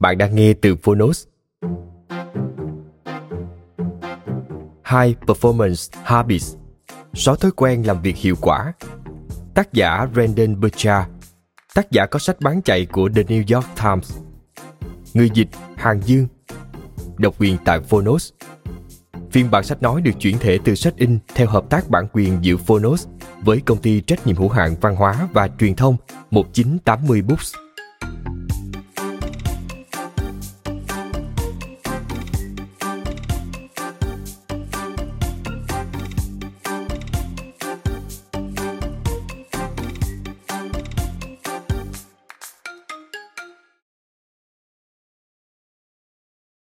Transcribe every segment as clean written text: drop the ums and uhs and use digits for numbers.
Bạn đang nghe từ Phonos. High Performance Habits, 6 thói quen làm việc hiệu quả. Tác giả Brandon Bercher, tác giả có sách bán chạy của The New York Times. Người dịch Hàng Dương. Độc quyền tại Phonos. Phiên bản sách nói được chuyển thể từ sách in theo hợp tác bản quyền giữa Phonos với công ty trách nhiệm hữu hạn văn hóa và truyền thông 1980 Books.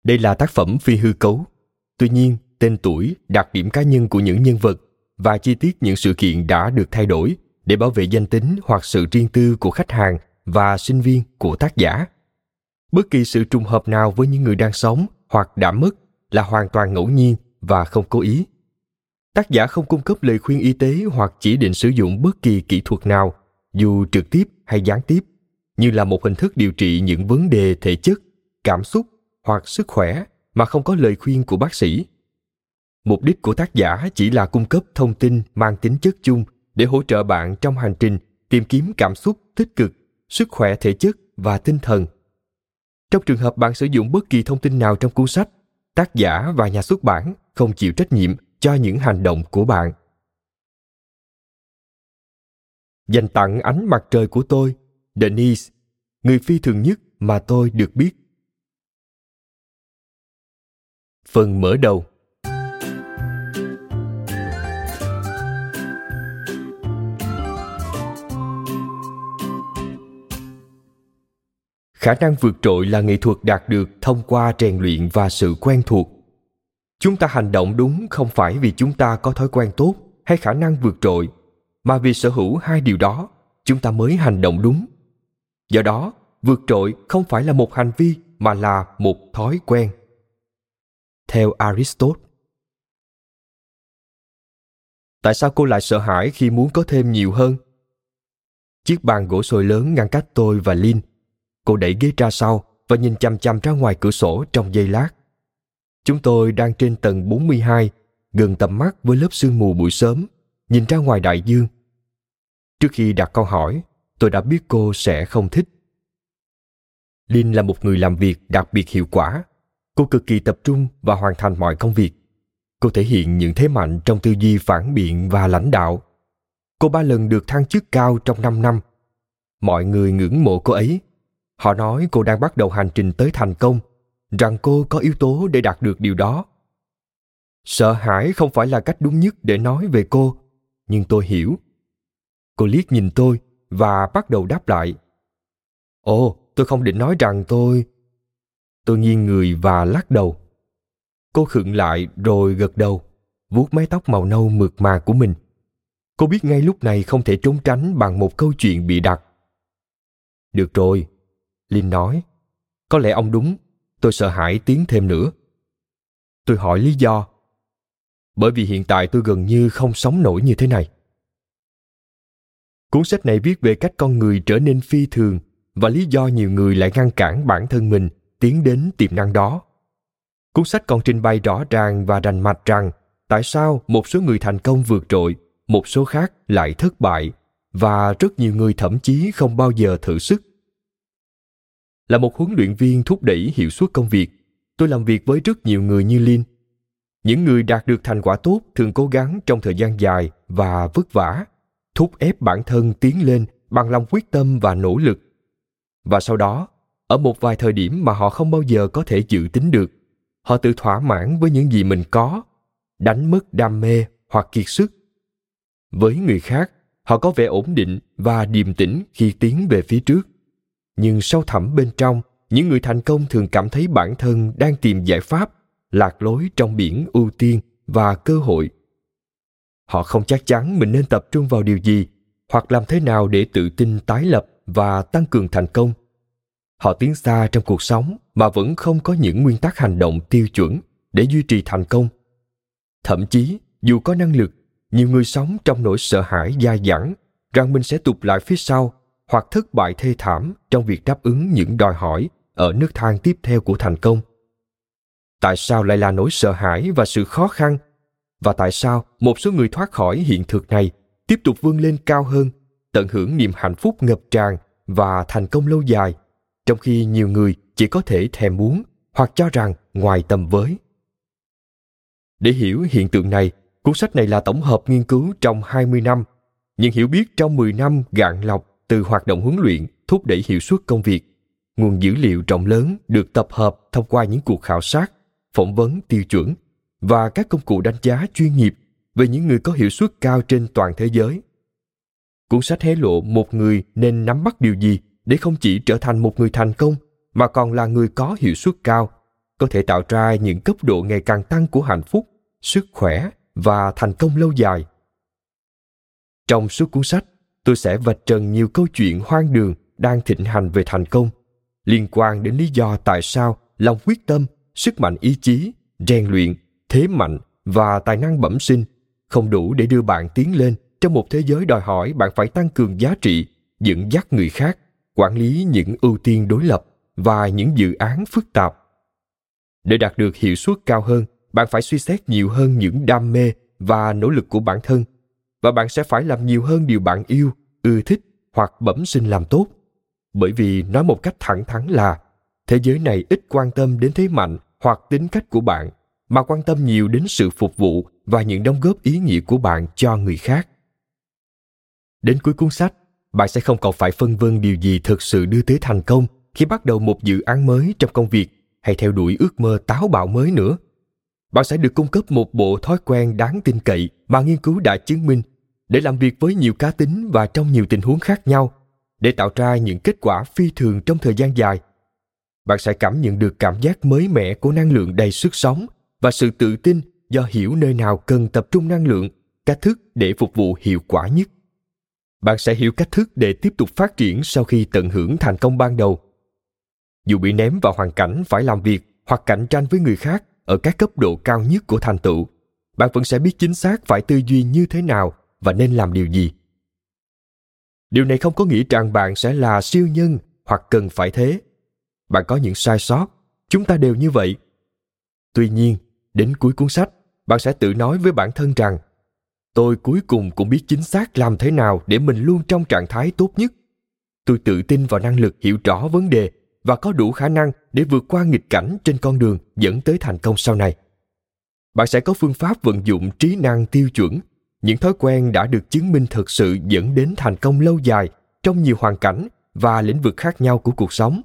Đây là tác phẩm phi hư cấu. Tuy nhiên, tên tuổi, đặc điểm cá nhân của những nhân vật và chi tiết những sự kiện đã được thay đổi để bảo vệ danh tính hoặc sự riêng tư của khách hàng và sinh viên của tác giả. Bất kỳ sự trùng hợp nào với những người đang sống hoặc đã mất là hoàn toàn ngẫu nhiên và không cố ý. Tác giả không cung cấp lời khuyên y tế hoặc chỉ định sử dụng bất kỳ kỹ thuật nào, dù trực tiếp hay gián tiếp, như là một hình thức điều trị những vấn đề thể chất, cảm xúc, hoặc sức khỏe mà không có lời khuyên của bác sĩ. Mục đích của tác giả chỉ là cung cấp thông tin mang tính chất chung để hỗ trợ bạn trong hành trình tìm kiếm cảm xúc tích cực, sức khỏe thể chất và tinh thần. Trong trường hợp bạn sử dụng bất kỳ thông tin nào trong cuốn sách, tác giả và nhà xuất bản không chịu trách nhiệm cho những hành động của bạn. Dành tặng ánh mặt trời của tôi, Denise, người phi thường nhất mà tôi được biết. Phần mở đầu. Khả năng vượt trội là nghệ thuật đạt được thông qua rèn luyện và sự quen thuộc. Chúng ta hành động đúng không phải vì chúng ta có thói quen tốt hay khả năng vượt trội, mà vì sở hữu hai điều đó, chúng ta mới hành động đúng. Do đó, vượt trội không phải là một hành vi mà là một thói quen. Theo Aristotle. Tại sao cô lại sợ hãi khi muốn có thêm nhiều hơn? Chiếc bàn gỗ sồi lớn ngăn cách tôi và Lin. Cô đẩy ghế ra sau và nhìn chằm chằm ra ngoài cửa sổ trong giây lát. Chúng tôi đang trên tầng 42, gần tầm mắt với lớp sương mù buổi sớm, nhìn ra ngoài đại dương. Trước khi đặt câu hỏi, tôi đã biết cô sẽ không thích. Lin là một người làm việc đặc biệt hiệu quả. Cô cực kỳ tập trung và hoàn thành mọi công việc. Cô thể hiện những thế mạnh trong tư duy phản biện và lãnh đạo. Cô 3 lần được thăng chức cao trong 5 năm. Mọi người ngưỡng mộ cô ấy. Họ nói cô đang bắt đầu hành trình tới thành công, rằng cô có yếu tố để đạt được điều đó. Sợ hãi không phải là cách đúng nhất để nói về cô, nhưng tôi hiểu. Cô liếc nhìn tôi và bắt đầu đáp lại. Ồ, tôi không định nói rằng Tôi nghiêng người và lắc đầu. Cô khựng lại rồi gật đầu, vuốt mái tóc màu nâu mượt mà của mình. Cô biết ngay lúc này không thể trốn tránh bằng một câu chuyện bị đặt. Được rồi, Lin nói. Có lẽ ông đúng, tôi sợ hãi tiến thêm nữa. Tôi hỏi lý do. Bởi vì hiện tại tôi gần như không sống nổi như thế này. Cuốn sách này viết về cách con người trở nên phi thường và lý do nhiều người lại ngăn cản bản thân mình tiến đến tiềm năng đó. Cuốn sách còn trình bày rõ ràng và rành mạch rằng tại sao một số người thành công vượt trội, một số khác lại thất bại và rất nhiều người thậm chí không bao giờ thử sức. Là một huấn luyện viên thúc đẩy hiệu suất công việc, tôi làm việc với rất nhiều người như Lin. Những người đạt được thành quả tốt thường cố gắng trong thời gian dài và vất vả, thúc ép bản thân tiến lên bằng lòng quyết tâm và nỗ lực. Và sau đó, ở một vài thời điểm mà họ không bao giờ có thể dự tính được, họ tự thỏa mãn với những gì mình có, đánh mất đam mê hoặc kiệt sức. Với người khác, họ có vẻ ổn định và điềm tĩnh khi tiến về phía trước. Nhưng sâu thẳm bên trong, những người thành công thường cảm thấy bản thân đang tìm giải pháp, lạc lối trong biển ưu tiên và cơ hội. Họ không chắc chắn mình nên tập trung vào điều gì hoặc làm thế nào để tự tin tái lập và tăng cường thành công. Họ tiến xa trong cuộc sống mà vẫn không có những nguyên tắc hành động tiêu chuẩn để duy trì thành công. Thậm chí, dù có năng lực, nhiều người sống trong nỗi sợ hãi dai dẳng rằng mình sẽ tụt lại phía sau hoặc thất bại thê thảm trong việc đáp ứng những đòi hỏi ở nấc thang tiếp theo của thành công. Tại sao lại là nỗi sợ hãi và sự khó khăn? Và tại sao một số người thoát khỏi hiện thực này tiếp tục vươn lên cao hơn, tận hưởng niềm hạnh phúc ngập tràn và thành công lâu dài, trong khi nhiều người chỉ có thể thèm muốn hoặc cho rằng ngoài tầm với? Để hiểu hiện tượng này, cuốn sách này là tổng hợp nghiên cứu trong 20 năm, những hiểu biết trong 10 năm gạn lọc từ hoạt động huấn luyện thúc đẩy hiệu suất công việc. Nguồn dữ liệu rộng lớn được tập hợp thông qua những cuộc khảo sát, phỏng vấn tiêu chuẩn và các công cụ đánh giá chuyên nghiệp về những người có hiệu suất cao trên toàn thế giới. Cuốn sách hé lộ một người nên nắm bắt điều gì để không chỉ trở thành một người thành công mà còn là người có hiệu suất cao, có thể tạo ra những cấp độ ngày càng tăng của hạnh phúc, sức khỏe và thành công lâu dài. Trong suốt cuốn sách, tôi sẽ vạch trần nhiều câu chuyện hoang đường đang thịnh hành về thành công, liên quan đến lý do tại sao lòng quyết tâm, sức mạnh ý chí, rèn luyện, thế mạnh và tài năng bẩm sinh không đủ để đưa bạn tiến lên trong một thế giới đòi hỏi bạn phải tăng cường giá trị, dẫn dắt người khác, quản lý những ưu tiên đối lập và những dự án phức tạp. Để đạt được hiệu suất cao hơn, bạn phải suy xét nhiều hơn những đam mê và nỗ lực của bản thân, và bạn sẽ phải làm nhiều hơn điều bạn yêu, ưa thích hoặc bẩm sinh làm tốt. Bởi vì, nói một cách thẳng thắn là, thế giới này ít quan tâm đến thế mạnh hoặc tính cách của bạn, mà quan tâm nhiều đến sự phục vụ và những đóng góp ý nghĩa của bạn cho người khác. Đến cuối cuốn sách, bạn sẽ không còn phải phân vân điều gì thực sự đưa tới thành công khi bắt đầu một dự án mới trong công việc hay theo đuổi ước mơ táo bạo mới nữa. Bạn sẽ được cung cấp một bộ thói quen đáng tin cậy mà nghiên cứu đã chứng minh để làm việc với nhiều cá tính và trong nhiều tình huống khác nhau, để tạo ra những kết quả phi thường trong thời gian dài. Bạn sẽ cảm nhận được cảm giác mới mẻ của năng lượng đầy sức sống và sự tự tin do hiểu nơi nào cần tập trung năng lượng, cách thức để phục vụ hiệu quả nhất. Bạn sẽ hiểu cách thức để tiếp tục phát triển sau khi tận hưởng thành công ban đầu. Dù bị ném vào hoàn cảnh phải làm việc hoặc cạnh tranh với người khác ở các cấp độ cao nhất của thành tựu, bạn vẫn sẽ biết chính xác phải tư duy như thế nào và nên làm điều gì. Điều này không có nghĩa rằng bạn sẽ là siêu nhân hoặc cần phải thế. Bạn có những sai sót, chúng ta đều như vậy. Tuy nhiên, đến cuối cuốn sách, bạn sẽ tự nói với bản thân rằng tôi cuối cùng cũng biết chính xác làm thế nào để mình luôn trong trạng thái tốt nhất. Tôi tự tin vào năng lực hiểu rõ vấn đề và có đủ khả năng để vượt qua nghịch cảnh trên con đường dẫn tới thành công sau này. Bạn sẽ có phương pháp vận dụng trí năng tiêu chuẩn, những thói quen đã được chứng minh thực sự dẫn đến thành công lâu dài trong nhiều hoàn cảnh và lĩnh vực khác nhau của cuộc sống.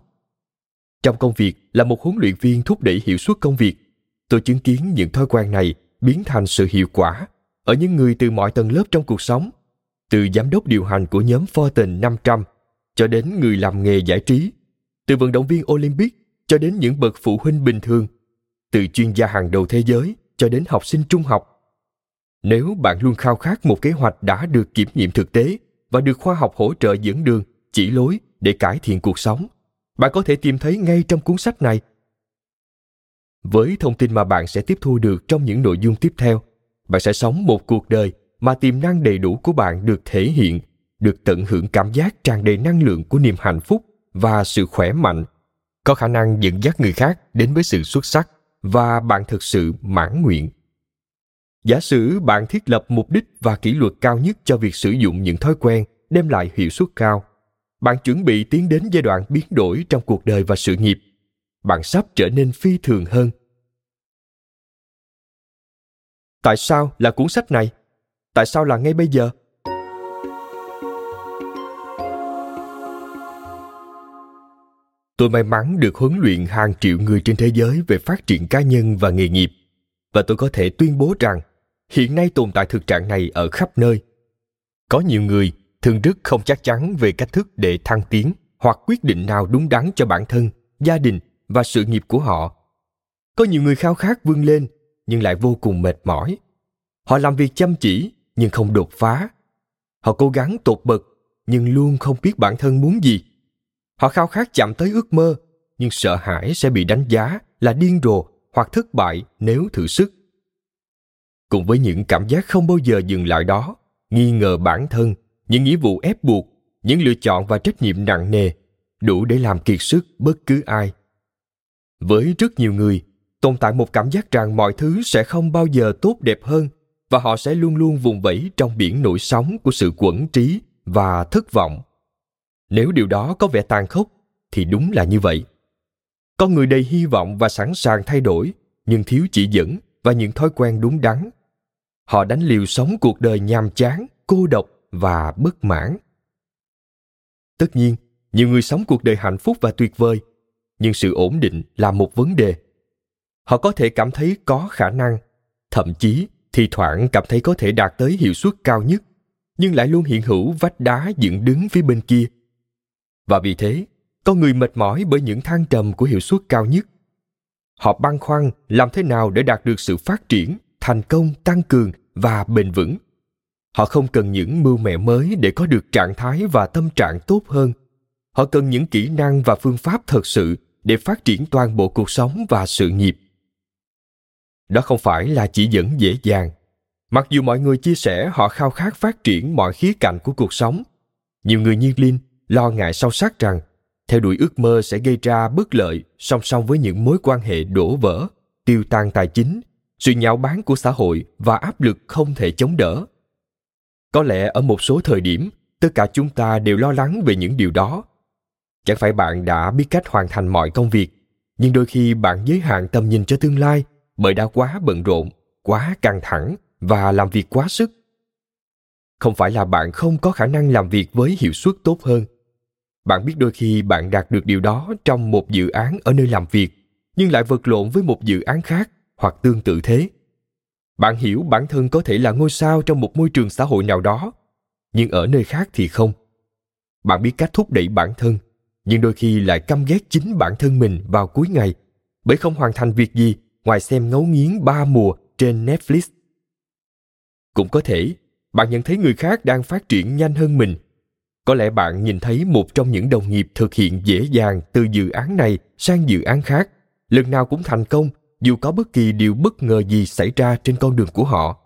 Trong công việc, là một huấn luyện viên thúc đẩy hiệu suất công việc, tôi chứng kiến những thói quen này biến thành sự hiệu quả ở những người từ mọi tầng lớp trong cuộc sống, từ giám đốc điều hành của nhóm Fortune 500 cho đến người làm nghề giải trí, từ vận động viên Olympic cho đến những bậc phụ huynh bình thường, từ chuyên gia hàng đầu thế giới cho đến học sinh trung học. Nếu bạn luôn khao khát một kế hoạch đã được kiểm nghiệm thực tế và được khoa học hỗ trợ dẫn đường, chỉ lối để cải thiện cuộc sống, bạn có thể tìm thấy ngay trong cuốn sách này. Với thông tin mà bạn sẽ tiếp thu được trong những nội dung tiếp theo, bạn sẽ sống một cuộc đời mà tiềm năng đầy đủ của bạn được thể hiện, được tận hưởng cảm giác tràn đầy năng lượng của niềm hạnh phúc và sự khỏe mạnh, có khả năng dẫn dắt người khác đến với sự xuất sắc và bạn thực sự mãn nguyện. Giả sử bạn thiết lập mục đích và kỷ luật cao nhất cho việc sử dụng những thói quen đem lại hiệu suất cao, bạn chuẩn bị tiến đến giai đoạn biến đổi trong cuộc đời và sự nghiệp. Bạn sắp trở nên phi thường hơn. Tại sao là cuốn sách này? Tại sao là ngay bây giờ? Tôi may mắn được huấn luyện hàng triệu người trên thế giới về phát triển cá nhân và nghề nghiệp, và tôi có thể tuyên bố rằng hiện nay tồn tại thực trạng này ở khắp nơi. Có nhiều người thường rất không chắc chắn về cách thức để thăng tiến hoặc quyết định nào đúng đắn cho bản thân, gia đình và sự nghiệp của họ. Có nhiều người khao khát vươn lên nhưng lại vô cùng mệt mỏi. Họ làm việc chăm chỉ nhưng không đột phá. Họ cố gắng tột bậc nhưng luôn không biết bản thân muốn gì. Họ khao khát chạm tới ước mơ nhưng sợ hãi sẽ bị đánh giá là điên rồ hoặc thất bại nếu thử sức. Cùng với những cảm giác không bao giờ dừng lại đó, nghi ngờ bản thân, những nghĩa vụ ép buộc, những lựa chọn và trách nhiệm nặng nề đủ để làm kiệt sức bất cứ ai. Với rất nhiều người, tồn tại một cảm giác rằng mọi thứ sẽ không bao giờ tốt đẹp hơn và họ sẽ luôn luôn vùng vẫy trong biển nổi sóng của sự quẫn trí và thất vọng. Nếu điều đó có vẻ tàn khốc, thì đúng là như vậy. Con người đầy hy vọng và sẵn sàng thay đổi, nhưng thiếu chỉ dẫn và những thói quen đúng đắn. Họ đánh liều sống cuộc đời nhàm chán, cô độc và bất mãn. Tất nhiên, nhiều người sống cuộc đời hạnh phúc và tuyệt vời, nhưng sự ổn định là một vấn đề. Họ có thể cảm thấy có khả năng, thậm chí thi thoảng cảm thấy có thể đạt tới hiệu suất cao nhất, nhưng lại luôn hiện hữu vách đá dựng đứng phía bên kia. Và vì thế, con người mệt mỏi bởi những thăng trầm của hiệu suất cao nhất. Họ băn khoăn làm thế nào để đạt được sự phát triển, thành công, tăng cường và bền vững. Họ không cần những mưu mẹo mới để có được trạng thái và tâm trạng tốt hơn. Họ cần những kỹ năng và phương pháp thật sự để phát triển toàn bộ cuộc sống và sự nghiệp. Đó không phải là chỉ dẫn dễ dàng. Mặc dù mọi người chia sẻ họ khao khát phát triển mọi khía cạnh của cuộc sống, nhiều người như Lin lo ngại sâu sắc rằng theo đuổi ước mơ sẽ gây ra bất lợi song song với những mối quan hệ đổ vỡ, tiêu tan tài chính, sự nhạo báng của xã hội và áp lực không thể chống đỡ. Có lẽ ở một số thời điểm, tất cả chúng ta đều lo lắng về những điều đó. Chẳng phải bạn đã biết cách hoàn thành mọi công việc, nhưng đôi khi bạn giới hạn tầm nhìn cho tương lai bởi đã quá bận rộn, quá căng thẳng và làm việc quá sức. Không phải là bạn không có khả năng làm việc với hiệu suất tốt hơn. Bạn biết đôi khi bạn đạt được điều đó trong một dự án ở nơi làm việc, nhưng lại vật lộn với một dự án khác hoặc tương tự thế. Bạn hiểu bản thân có thể là ngôi sao trong một môi trường xã hội nào đó, nhưng ở nơi khác thì không. Bạn biết cách thúc đẩy bản thân, nhưng đôi khi lại căm ghét chính bản thân mình vào cuối ngày, bởi không hoàn thành việc gì ngoài xem ngấu nghiến 3 mùa trên Netflix. Cũng có thể, bạn nhận thấy người khác đang phát triển nhanh hơn mình. Có lẽ bạn nhìn thấy một trong những đồng nghiệp thực hiện dễ dàng từ dự án này sang dự án khác, lần nào cũng thành công dù có bất kỳ điều bất ngờ gì xảy ra trên con đường của họ.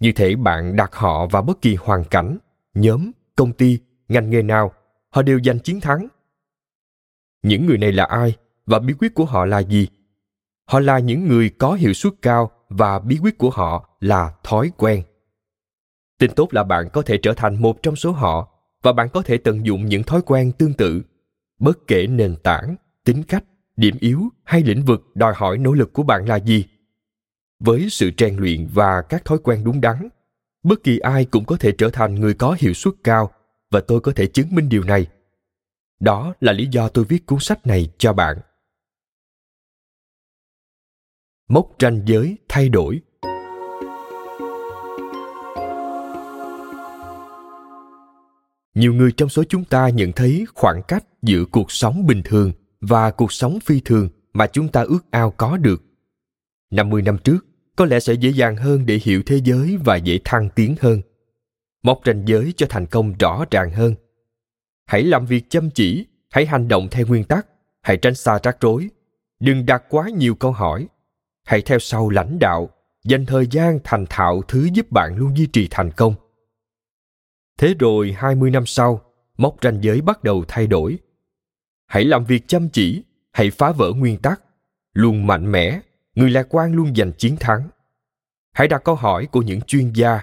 Như thể bạn đặt họ vào bất kỳ hoàn cảnh, nhóm, công ty, ngành nghề nào, họ đều giành chiến thắng. Những người này là ai và bí quyết của họ là gì? Họ là những người có hiệu suất cao và bí quyết của họ là thói quen. Tin tốt là bạn có thể trở thành một trong số họ và bạn có thể tận dụng những thói quen tương tự, bất kể nền tảng, tính cách, điểm yếu hay lĩnh vực đòi hỏi nỗ lực của bạn là gì. Với sự rèn luyện và các thói quen đúng đắn, bất kỳ ai cũng có thể trở thành người có hiệu suất cao và tôi có thể chứng minh điều này. Đó là lý do tôi viết cuốn sách này cho bạn. Mốc ranh giới thay đổi. Nhiều người trong số chúng ta nhận thấy khoảng cách giữa cuộc sống bình thường và cuộc sống phi thường mà chúng ta ước ao có được. 50 năm trước, có lẽ sẽ dễ dàng hơn để hiểu thế giới và dễ thăng tiến hơn. Mốc ranh giới cho thành công rõ ràng hơn. Hãy làm việc chăm chỉ, hãy hành động theo nguyên tắc, hãy tránh xa rắc rối, đừng đặt quá nhiều câu hỏi. Hãy theo sau lãnh đạo, dành thời gian thành thạo thứ giúp bạn luôn duy trì thành công. Thế rồi 20 năm sau, mốc ranh giới bắt đầu thay đổi. Hãy làm việc chăm chỉ, hãy phá vỡ nguyên tắc, luôn mạnh mẽ, người lạc quan luôn giành chiến thắng. Hãy đặt câu hỏi của những chuyên gia.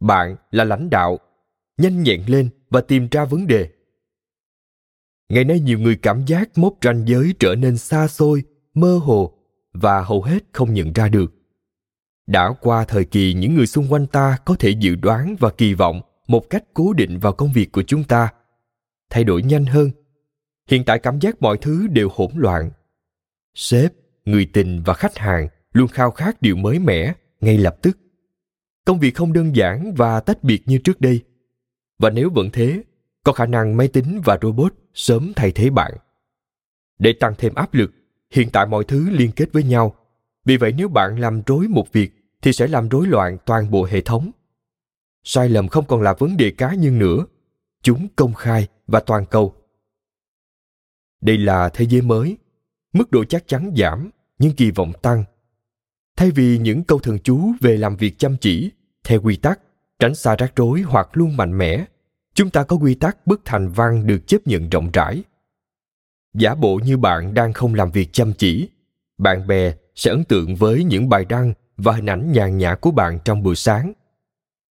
Bạn là lãnh đạo. Nhanh nhẹn lên và tìm ra vấn đề. Ngày nay nhiều người cảm giác mốc ranh giới trở nên xa xôi, mơ hồ và hầu hết không nhận ra được. Đã qua thời kỳ những người xung quanh ta có thể dự đoán và kỳ vọng một cách cố định vào công việc của chúng ta, thay đổi nhanh hơn. Hiện tại cảm giác mọi thứ đều hỗn loạn. Sếp, người tình và khách hàng luôn khao khát điều mới mẻ, ngay lập tức. Công việc không đơn giản và tách biệt như trước đây. Và nếu vẫn thế, có khả năng máy tính và robot sớm thay thế bạn. Để tăng thêm áp lực, hiện tại mọi thứ liên kết với nhau. Vì vậy nếu bạn làm rối một việc thì sẽ làm rối loạn toàn bộ hệ thống. Sai lầm không còn là vấn đề cá nhân nữa. Chúng công khai và toàn cầu. Đây là thế giới mới. Mức độ chắc chắn giảm, nhưng kỳ vọng tăng. Thay vì những câu thần chú về làm việc chăm chỉ, theo quy tắc, tránh xa rắc rối hoặc luôn mạnh mẽ, chúng ta có quy tắc bất thành văn được chấp nhận rộng rãi. Giả bộ như bạn đang không làm việc chăm chỉ, bạn bè sẽ ấn tượng với những bài đăng và hình ảnh nhàn nhã của bạn trong buổi sáng.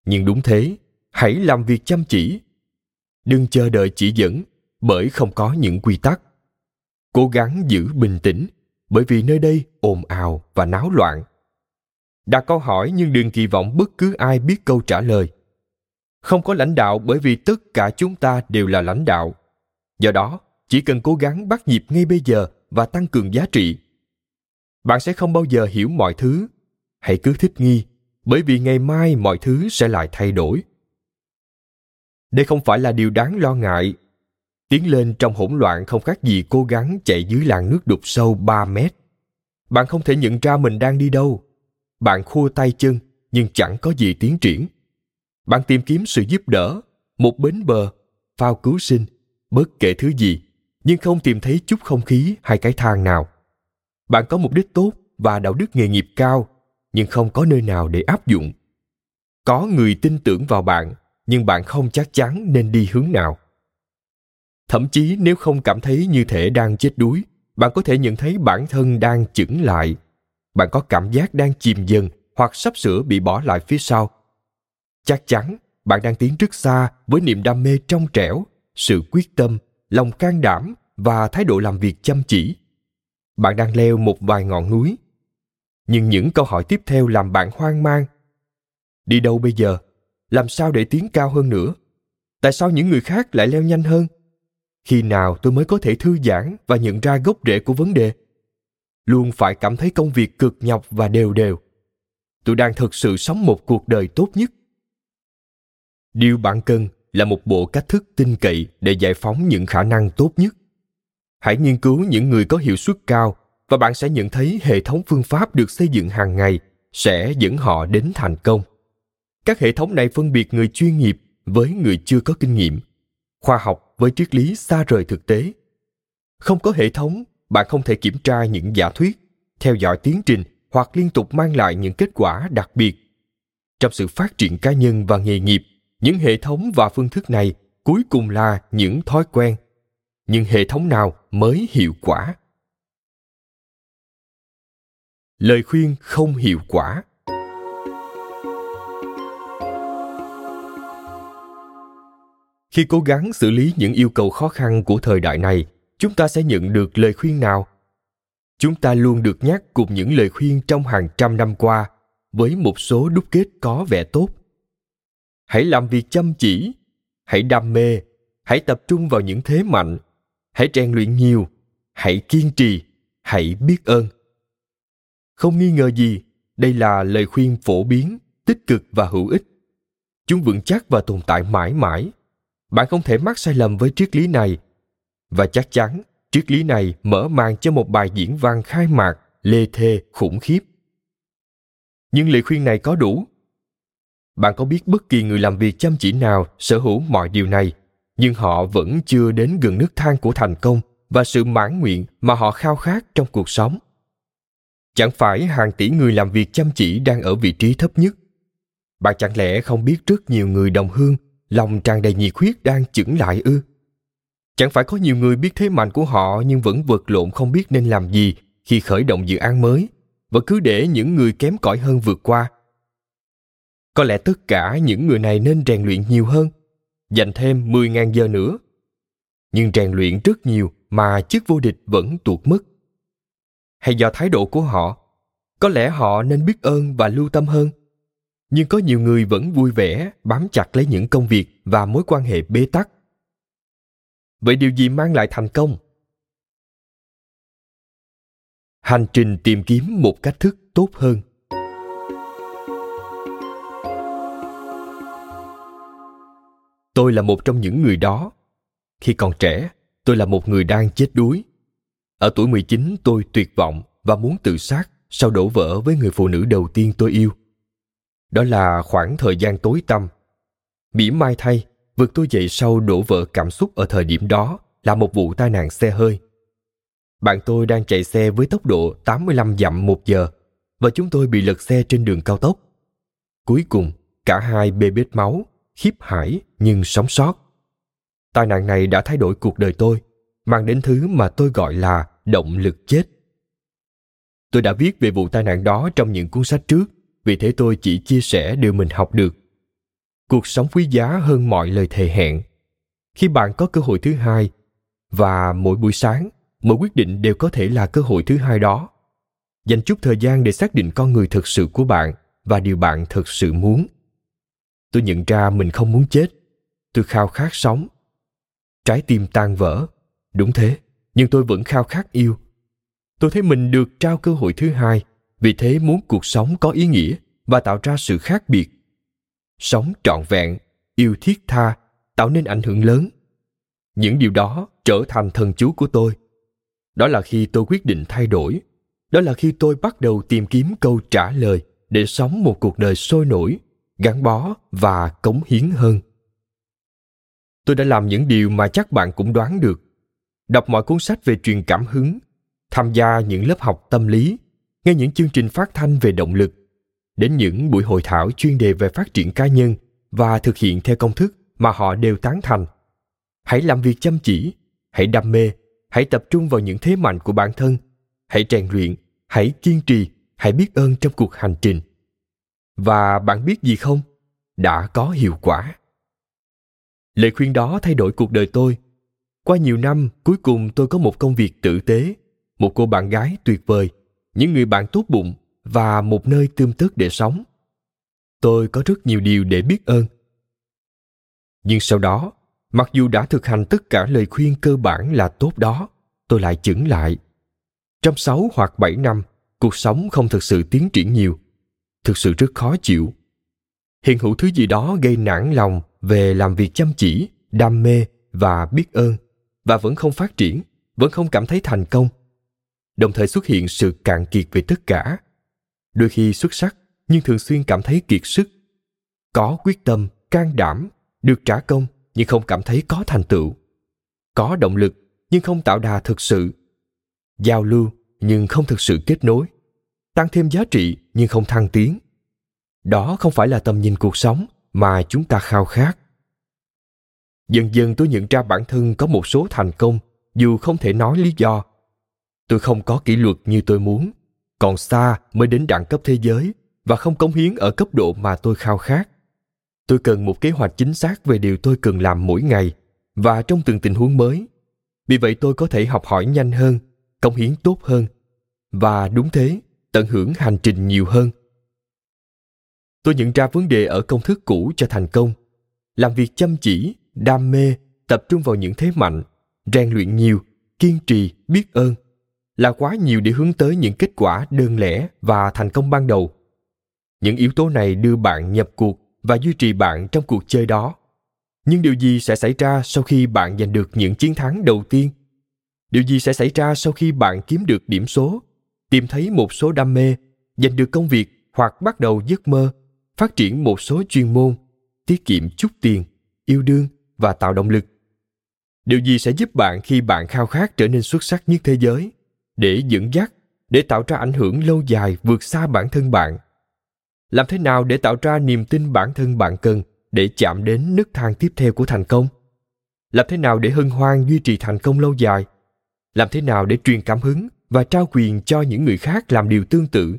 Nhưng đúng thế, hãy làm việc chăm chỉ. Đừng chờ đợi chỉ dẫn, bởi không có những quy tắc. Cố gắng giữ bình tĩnh, bởi vì nơi đây ồn ào và náo loạn. Đặt câu hỏi nhưng đừng kỳ vọng bất cứ ai biết câu trả lời. Không có lãnh đạo bởi vì tất cả chúng ta đều là lãnh đạo. Do đó, chỉ cần cố gắng bắt nhịp ngay bây giờ và tăng cường giá trị. Bạn sẽ không bao giờ hiểu mọi thứ. Hãy cứ thích nghi, bởi vì ngày mai mọi thứ sẽ lại thay đổi. Đây không phải là điều đáng lo ngại. Tiến lên trong hỗn loạn không khác gì cố gắng chạy dưới làn nước đục sâu 3 mét. Bạn không thể nhận ra mình đang đi đâu. Bạn khua tay chân nhưng chẳng có gì tiến triển. Bạn tìm kiếm sự giúp đỡ, một bến bờ, phao cứu sinh, bất kể thứ gì, nhưng không tìm thấy chút không khí hay cái thang nào. Bạn có mục đích tốt và đạo đức nghề nghiệp cao, nhưng không có nơi nào để áp dụng. Có người tin tưởng vào bạn, nhưng bạn không chắc chắn nên đi hướng nào. Thậm chí nếu không cảm thấy như thể đang chết đuối, bạn có thể nhận thấy bản thân đang chững lại. Bạn có cảm giác đang chìm dần hoặc sắp sửa bị bỏ lại phía sau. Chắc chắn bạn đang tiến rất xa với niềm đam mê trong trẻo, sự quyết tâm, lòng can đảm và thái độ làm việc chăm chỉ. Bạn đang leo một vài ngọn núi. Nhưng những câu hỏi tiếp theo làm bạn hoang mang. Đi đâu bây giờ? Làm sao để tiến cao hơn nữa? Tại sao những người khác lại leo nhanh hơn? Khi nào tôi mới có thể thư giãn và nhận ra gốc rễ của vấn đề? Luôn phải cảm thấy công việc cực nhọc và đều đều. Tôi đang thực sự sống một cuộc đời tốt nhất. Điều bạn cần là một bộ cách thức tin cậy để giải phóng những khả năng tốt nhất. Hãy nghiên cứu những người có hiệu suất cao và bạn sẽ nhận thấy hệ thống phương pháp được xây dựng hàng ngày sẽ dẫn họ đến thành công. Các hệ thống này phân biệt người chuyên nghiệp với người chưa có kinh nghiệm, khoa học với triết lý xa rời thực tế. Không có hệ thống, bạn không thể kiểm tra những giả thuyết, theo dõi tiến trình hoặc liên tục mang lại những kết quả đặc biệt. Trong sự phát triển cá nhân và nghề nghiệp, những hệ thống và phương thức này cuối cùng là những thói quen. Nhưng hệ thống nào mới hiệu quả? Lời khuyên không hiệu quả. Khi cố gắng xử lý những yêu cầu khó khăn của thời đại này, chúng ta sẽ nhận được lời khuyên nào? Chúng ta luôn được nhắc cùng những lời khuyên trong hàng trăm năm qua, với một số đúc kết có vẻ tốt. Hãy làm việc chăm chỉ, hãy đam mê, hãy tập trung vào những thế mạnh, hãy rèn luyện nhiều, hãy kiên trì, hãy biết ơn. Không nghi ngờ gì, đây là lời khuyên phổ biến, tích cực và hữu ích. Chúng vững chắc và tồn tại mãi mãi. Bạn không thể mắc sai lầm với triết lý này. Và chắc chắn, triết lý này mở màn cho một bài diễn văn khai mạc lê thê khủng khiếp. Nhưng lời khuyên này có đủ? Bạn có biết bất kỳ người làm việc chăm chỉ nào sở hữu mọi điều này, nhưng họ vẫn chưa đến gần nấc thang của thành công và sự mãn nguyện mà họ khao khát trong cuộc sống. Chẳng phải hàng tỷ người làm việc chăm chỉ đang ở vị trí thấp nhất. Bạn chẳng lẽ không biết rất nhiều người đồng hương, lòng tràn đầy nhiệt huyết đang chững lại ư? Chẳng phải có nhiều người biết thế mạnh của họ nhưng vẫn vật lộn không biết nên làm gì khi khởi động dự án mới, và cứ để những người kém cỏi hơn vượt qua, Có lẽ tất cả những người này nên rèn luyện nhiều hơn, dành thêm 10.000 giờ nữa. Nhưng rèn luyện rất nhiều mà chức vô địch vẫn tuột mất. Hay do thái độ của họ, có lẽ họ nên biết ơn và lưu tâm hơn. Nhưng có nhiều người vẫn vui vẻ bám chặt lấy những công việc và mối quan hệ bế tắc. Vậy điều gì mang lại thành công? Hành trình tìm kiếm một cách thức tốt hơn. Tôi là một trong những người đó. Khi còn trẻ, tôi là một người đang chết đuối. Ở tuổi 19, tôi tuyệt vọng và muốn tự sát sau đổ vỡ với người phụ nữ đầu tiên tôi yêu. Đó là khoảng thời gian tối tăm. Mỉa mai thay, vực tôi dậy sau đổ vỡ cảm xúc ở thời điểm đó là một vụ tai nạn xe hơi. Bạn tôi đang chạy xe với tốc độ 85 dặm một giờ và chúng tôi bị lật xe trên đường cao tốc. Cuối cùng, cả hai bê bết máu, khiếp hãi nhưng sống sót. Tai nạn này đã thay đổi cuộc đời tôi, mang đến thứ mà tôi gọi là động lực chết. Tôi đã viết về vụ tai nạn đó trong những cuốn sách trước, vì thế tôi chỉ chia sẻ điều mình học được. Cuộc sống quý giá hơn mọi lời thề hẹn. Khi bạn có cơ hội thứ hai, và mỗi buổi sáng, mỗi quyết định đều có thể là cơ hội thứ hai đó. Dành chút thời gian để xác định con người thực sự của bạn và điều bạn thực sự muốn. Tôi nhận ra mình không muốn chết. Tôi khao khát sống. Trái tim tan vỡ. Đúng thế, nhưng tôi vẫn khao khát yêu. Tôi thấy mình được trao cơ hội thứ hai, vì thế muốn cuộc sống có ý nghĩa và tạo ra sự khác biệt. Sống trọn vẹn, yêu thiết tha, tạo nên ảnh hưởng lớn. Những điều đó trở thành thần chú của tôi. Đó là khi tôi quyết định thay đổi. Đó là khi tôi bắt đầu tìm kiếm câu trả lời để sống một cuộc đời sôi nổi, gắn bó và cống hiến hơn. Tôi đã làm những điều mà chắc bạn cũng đoán được. Đọc mọi cuốn sách về truyền cảm hứng, tham gia những lớp học tâm lý, nghe những chương trình phát thanh về động lực, đến những buổi hội thảo chuyên đề về phát triển cá nhân và thực hiện theo công thức mà họ đều tán thành. Hãy làm việc chăm chỉ, hãy đam mê, hãy tập trung vào những thế mạnh của bản thân, hãy rèn luyện, hãy kiên trì, hãy biết ơn trong cuộc hành trình. Và bạn biết gì không? Đã có hiệu quả. Lời khuyên đó thay đổi cuộc đời tôi. Qua nhiều năm, cuối cùng tôi có một công việc tử tế, một cô bạn gái tuyệt vời, những người bạn tốt bụng và một nơi tươm tất để sống. Tôi có rất nhiều điều để biết ơn. Nhưng sau đó, mặc dù đã thực hành tất cả lời khuyên cơ bản là tốt đó, tôi lại chững lại. Trong 6 hoặc 7 năm, cuộc sống không thực sự tiến triển nhiều. Thực sự rất khó chịu. Hiện hữu thứ gì đó gây nản lòng về làm việc chăm chỉ, đam mê và biết ơn, và vẫn không phát triển, vẫn không cảm thấy thành công. Đồng thời xuất hiện sự cạn kiệt về tất cả. Đôi khi xuất sắc, nhưng thường xuyên cảm thấy kiệt sức. Có quyết tâm, can đảm, được trả công, nhưng không cảm thấy có thành tựu. Có động lực, nhưng không tạo đà thực sự. Giao lưu, nhưng không thực sự kết nối. Tăng thêm giá trị, nhưng không thăng tiến. Đó không phải là tầm nhìn cuộc sống mà chúng ta khao khát. Dần dần tôi nhận ra bản thân có một số thành công, dù không thể nói lý do. Tôi không có kỷ luật như tôi muốn, còn xa mới đến đẳng cấp thế giới và không cống hiến ở cấp độ mà tôi khao khát. Tôi cần một kế hoạch chính xác về điều tôi cần làm mỗi ngày và trong từng tình huống mới. Vì vậy tôi có thể học hỏi nhanh hơn, cống hiến tốt hơn và đúng thế, tận hưởng hành trình nhiều hơn. Tôi nhận ra vấn đề ở công thức cũ cho thành công. Làm việc chăm chỉ, đam mê, tập trung vào những thế mạnh, rèn luyện nhiều, kiên trì, biết ơn là quá nhiều để hướng tới những kết quả đơn lẻ và thành công ban đầu. Những yếu tố này đưa bạn nhập cuộc và duy trì bạn trong cuộc chơi đó. Nhưng điều gì sẽ xảy ra sau khi bạn giành được những chiến thắng đầu tiên? Điều gì sẽ xảy ra sau khi bạn kiếm được điểm số, tìm thấy một số đam mê, giành được công việc hoặc bắt đầu giấc mơ, phát triển một số chuyên môn, tiết kiệm chút tiền, yêu đương và tạo động lực? Điều gì sẽ giúp bạn khi bạn khao khát trở nên xuất sắc nhất thế giới, để dẫn dắt, để tạo ra ảnh hưởng lâu dài vượt xa bản thân bạn? Làm thế nào để tạo ra niềm tin bản thân bạn cần để chạm đến nấc thang tiếp theo của thành công? Làm thế nào để hân hoan duy trì thành công lâu dài? Làm thế nào để truyền cảm hứng và trao quyền cho những người khác làm điều tương tự?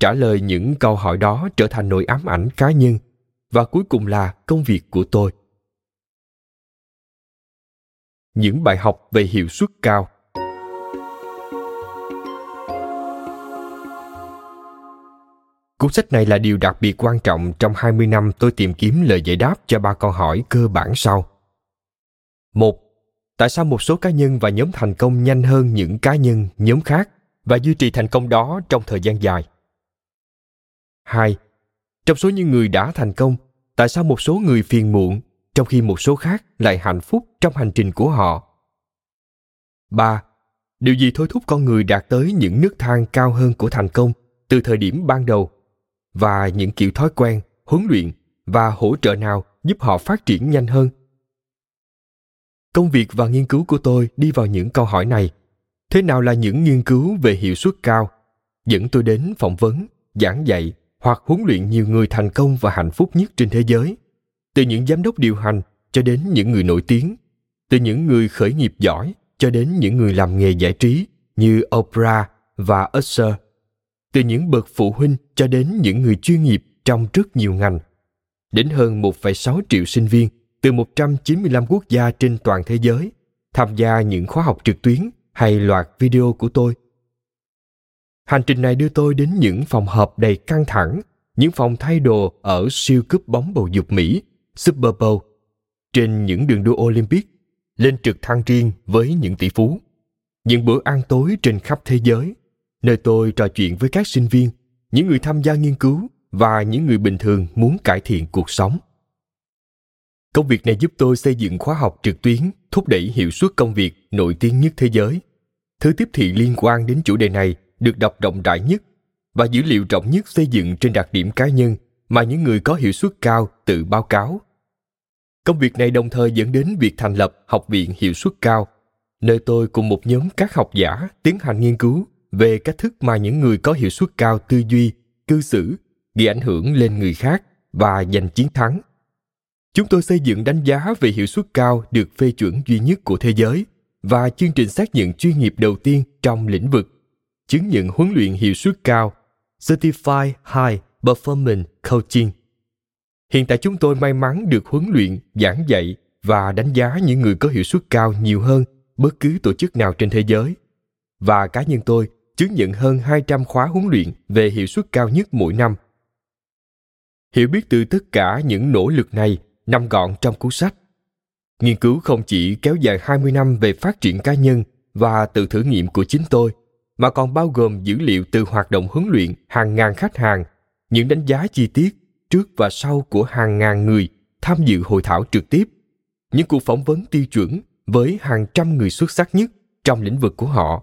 Trả lời những câu hỏi đó trở thành nỗi ám ảnh cá nhân và cuối cùng là công việc của tôi. Những bài học về hiệu suất cao. Cuốn sách này là điều đặc biệt quan trọng trong 20 năm tôi tìm kiếm lời giải đáp cho 3 câu hỏi cơ bản sau. 1. Tại sao một số cá nhân và nhóm thành công nhanh hơn những cá nhân, nhóm khác và duy trì thành công đó trong thời gian dài? 2. Trong số những người đã thành công, tại sao một số người phiền muộn, trong khi một số khác lại hạnh phúc trong hành trình của họ? 3. Điều gì thôi thúc con người đạt tới những nấc thang cao hơn của thành công từ thời điểm ban đầu? Và những kiểu thói quen, huấn luyện và hỗ trợ nào giúp họ phát triển nhanh hơn? Công việc và nghiên cứu của tôi đi vào những câu hỏi này. Thế nào là những nghiên cứu về hiệu suất cao, dẫn tôi đến phỏng vấn, giảng dạy hoặc huấn luyện nhiều người thành công và hạnh phúc nhất trên thế giới, từ những giám đốc điều hành cho đến những người nổi tiếng, từ những người khởi nghiệp giỏi cho đến những người làm nghề giải trí như Oprah và Usher, từ những bậc phụ huynh cho đến những người chuyên nghiệp trong rất nhiều ngành, đến hơn 1,6 triệu sinh viên từ 195 quốc gia trên toàn thế giới tham gia những khóa học trực tuyến hay loạt video của tôi. Hành trình này đưa tôi đến những phòng họp đầy căng thẳng, những phòng thay đồ ở siêu cúp bóng bầu dục Mỹ, Super Bowl, trên những đường đua Olympic, lên trực thăng riêng với những tỷ phú, những bữa ăn tối trên khắp thế giới, nơi tôi trò chuyện với các sinh viên, những người tham gia nghiên cứu và những người bình thường muốn cải thiện cuộc sống. Công việc này giúp tôi xây dựng khóa học trực tuyến thúc đẩy hiệu suất công việc nổi tiếng nhất thế giới. Thứ tiếp thị liên quan đến chủ đề này được đọc rộng rãi nhất và dữ liệu rộng nhất xây dựng trên đặc điểm cá nhân mà những người có hiệu suất cao tự báo cáo. Công việc này đồng thời dẫn đến việc thành lập Học viện Hiệu suất cao, nơi tôi cùng một nhóm các học giả tiến hành nghiên cứu về cách thức mà những người có hiệu suất cao tư duy, cư xử, gây ảnh hưởng lên người khác và giành chiến thắng. Chúng tôi xây dựng đánh giá về hiệu suất cao được phê chuẩn duy nhất của thế giới và chương trình xác nhận chuyên nghiệp đầu tiên trong lĩnh vực chứng nhận huấn luyện hiệu suất cao Certified High Performance Coaching. Hiện tại chúng tôi may mắn được huấn luyện, giảng dạy và đánh giá những người có hiệu suất cao nhiều hơn bất cứ tổ chức nào trên thế giới. Và cá nhân tôi chứng nhận hơn 200 khóa huấn luyện về hiệu suất cao nhất mỗi năm. Hiểu biết từ tất cả những nỗ lực này nằm gọn trong cuốn sách. Nghiên cứu không chỉ kéo dài 20 năm về phát triển cá nhân và tự thử nghiệm của chính tôi, mà còn bao gồm dữ liệu từ hoạt động huấn luyện hàng ngàn khách hàng, những đánh giá chi tiết trước và sau của hàng ngàn người tham dự hội thảo trực tiếp, những cuộc phỏng vấn tiêu chuẩn với hàng trăm người xuất sắc nhất trong lĩnh vực của họ,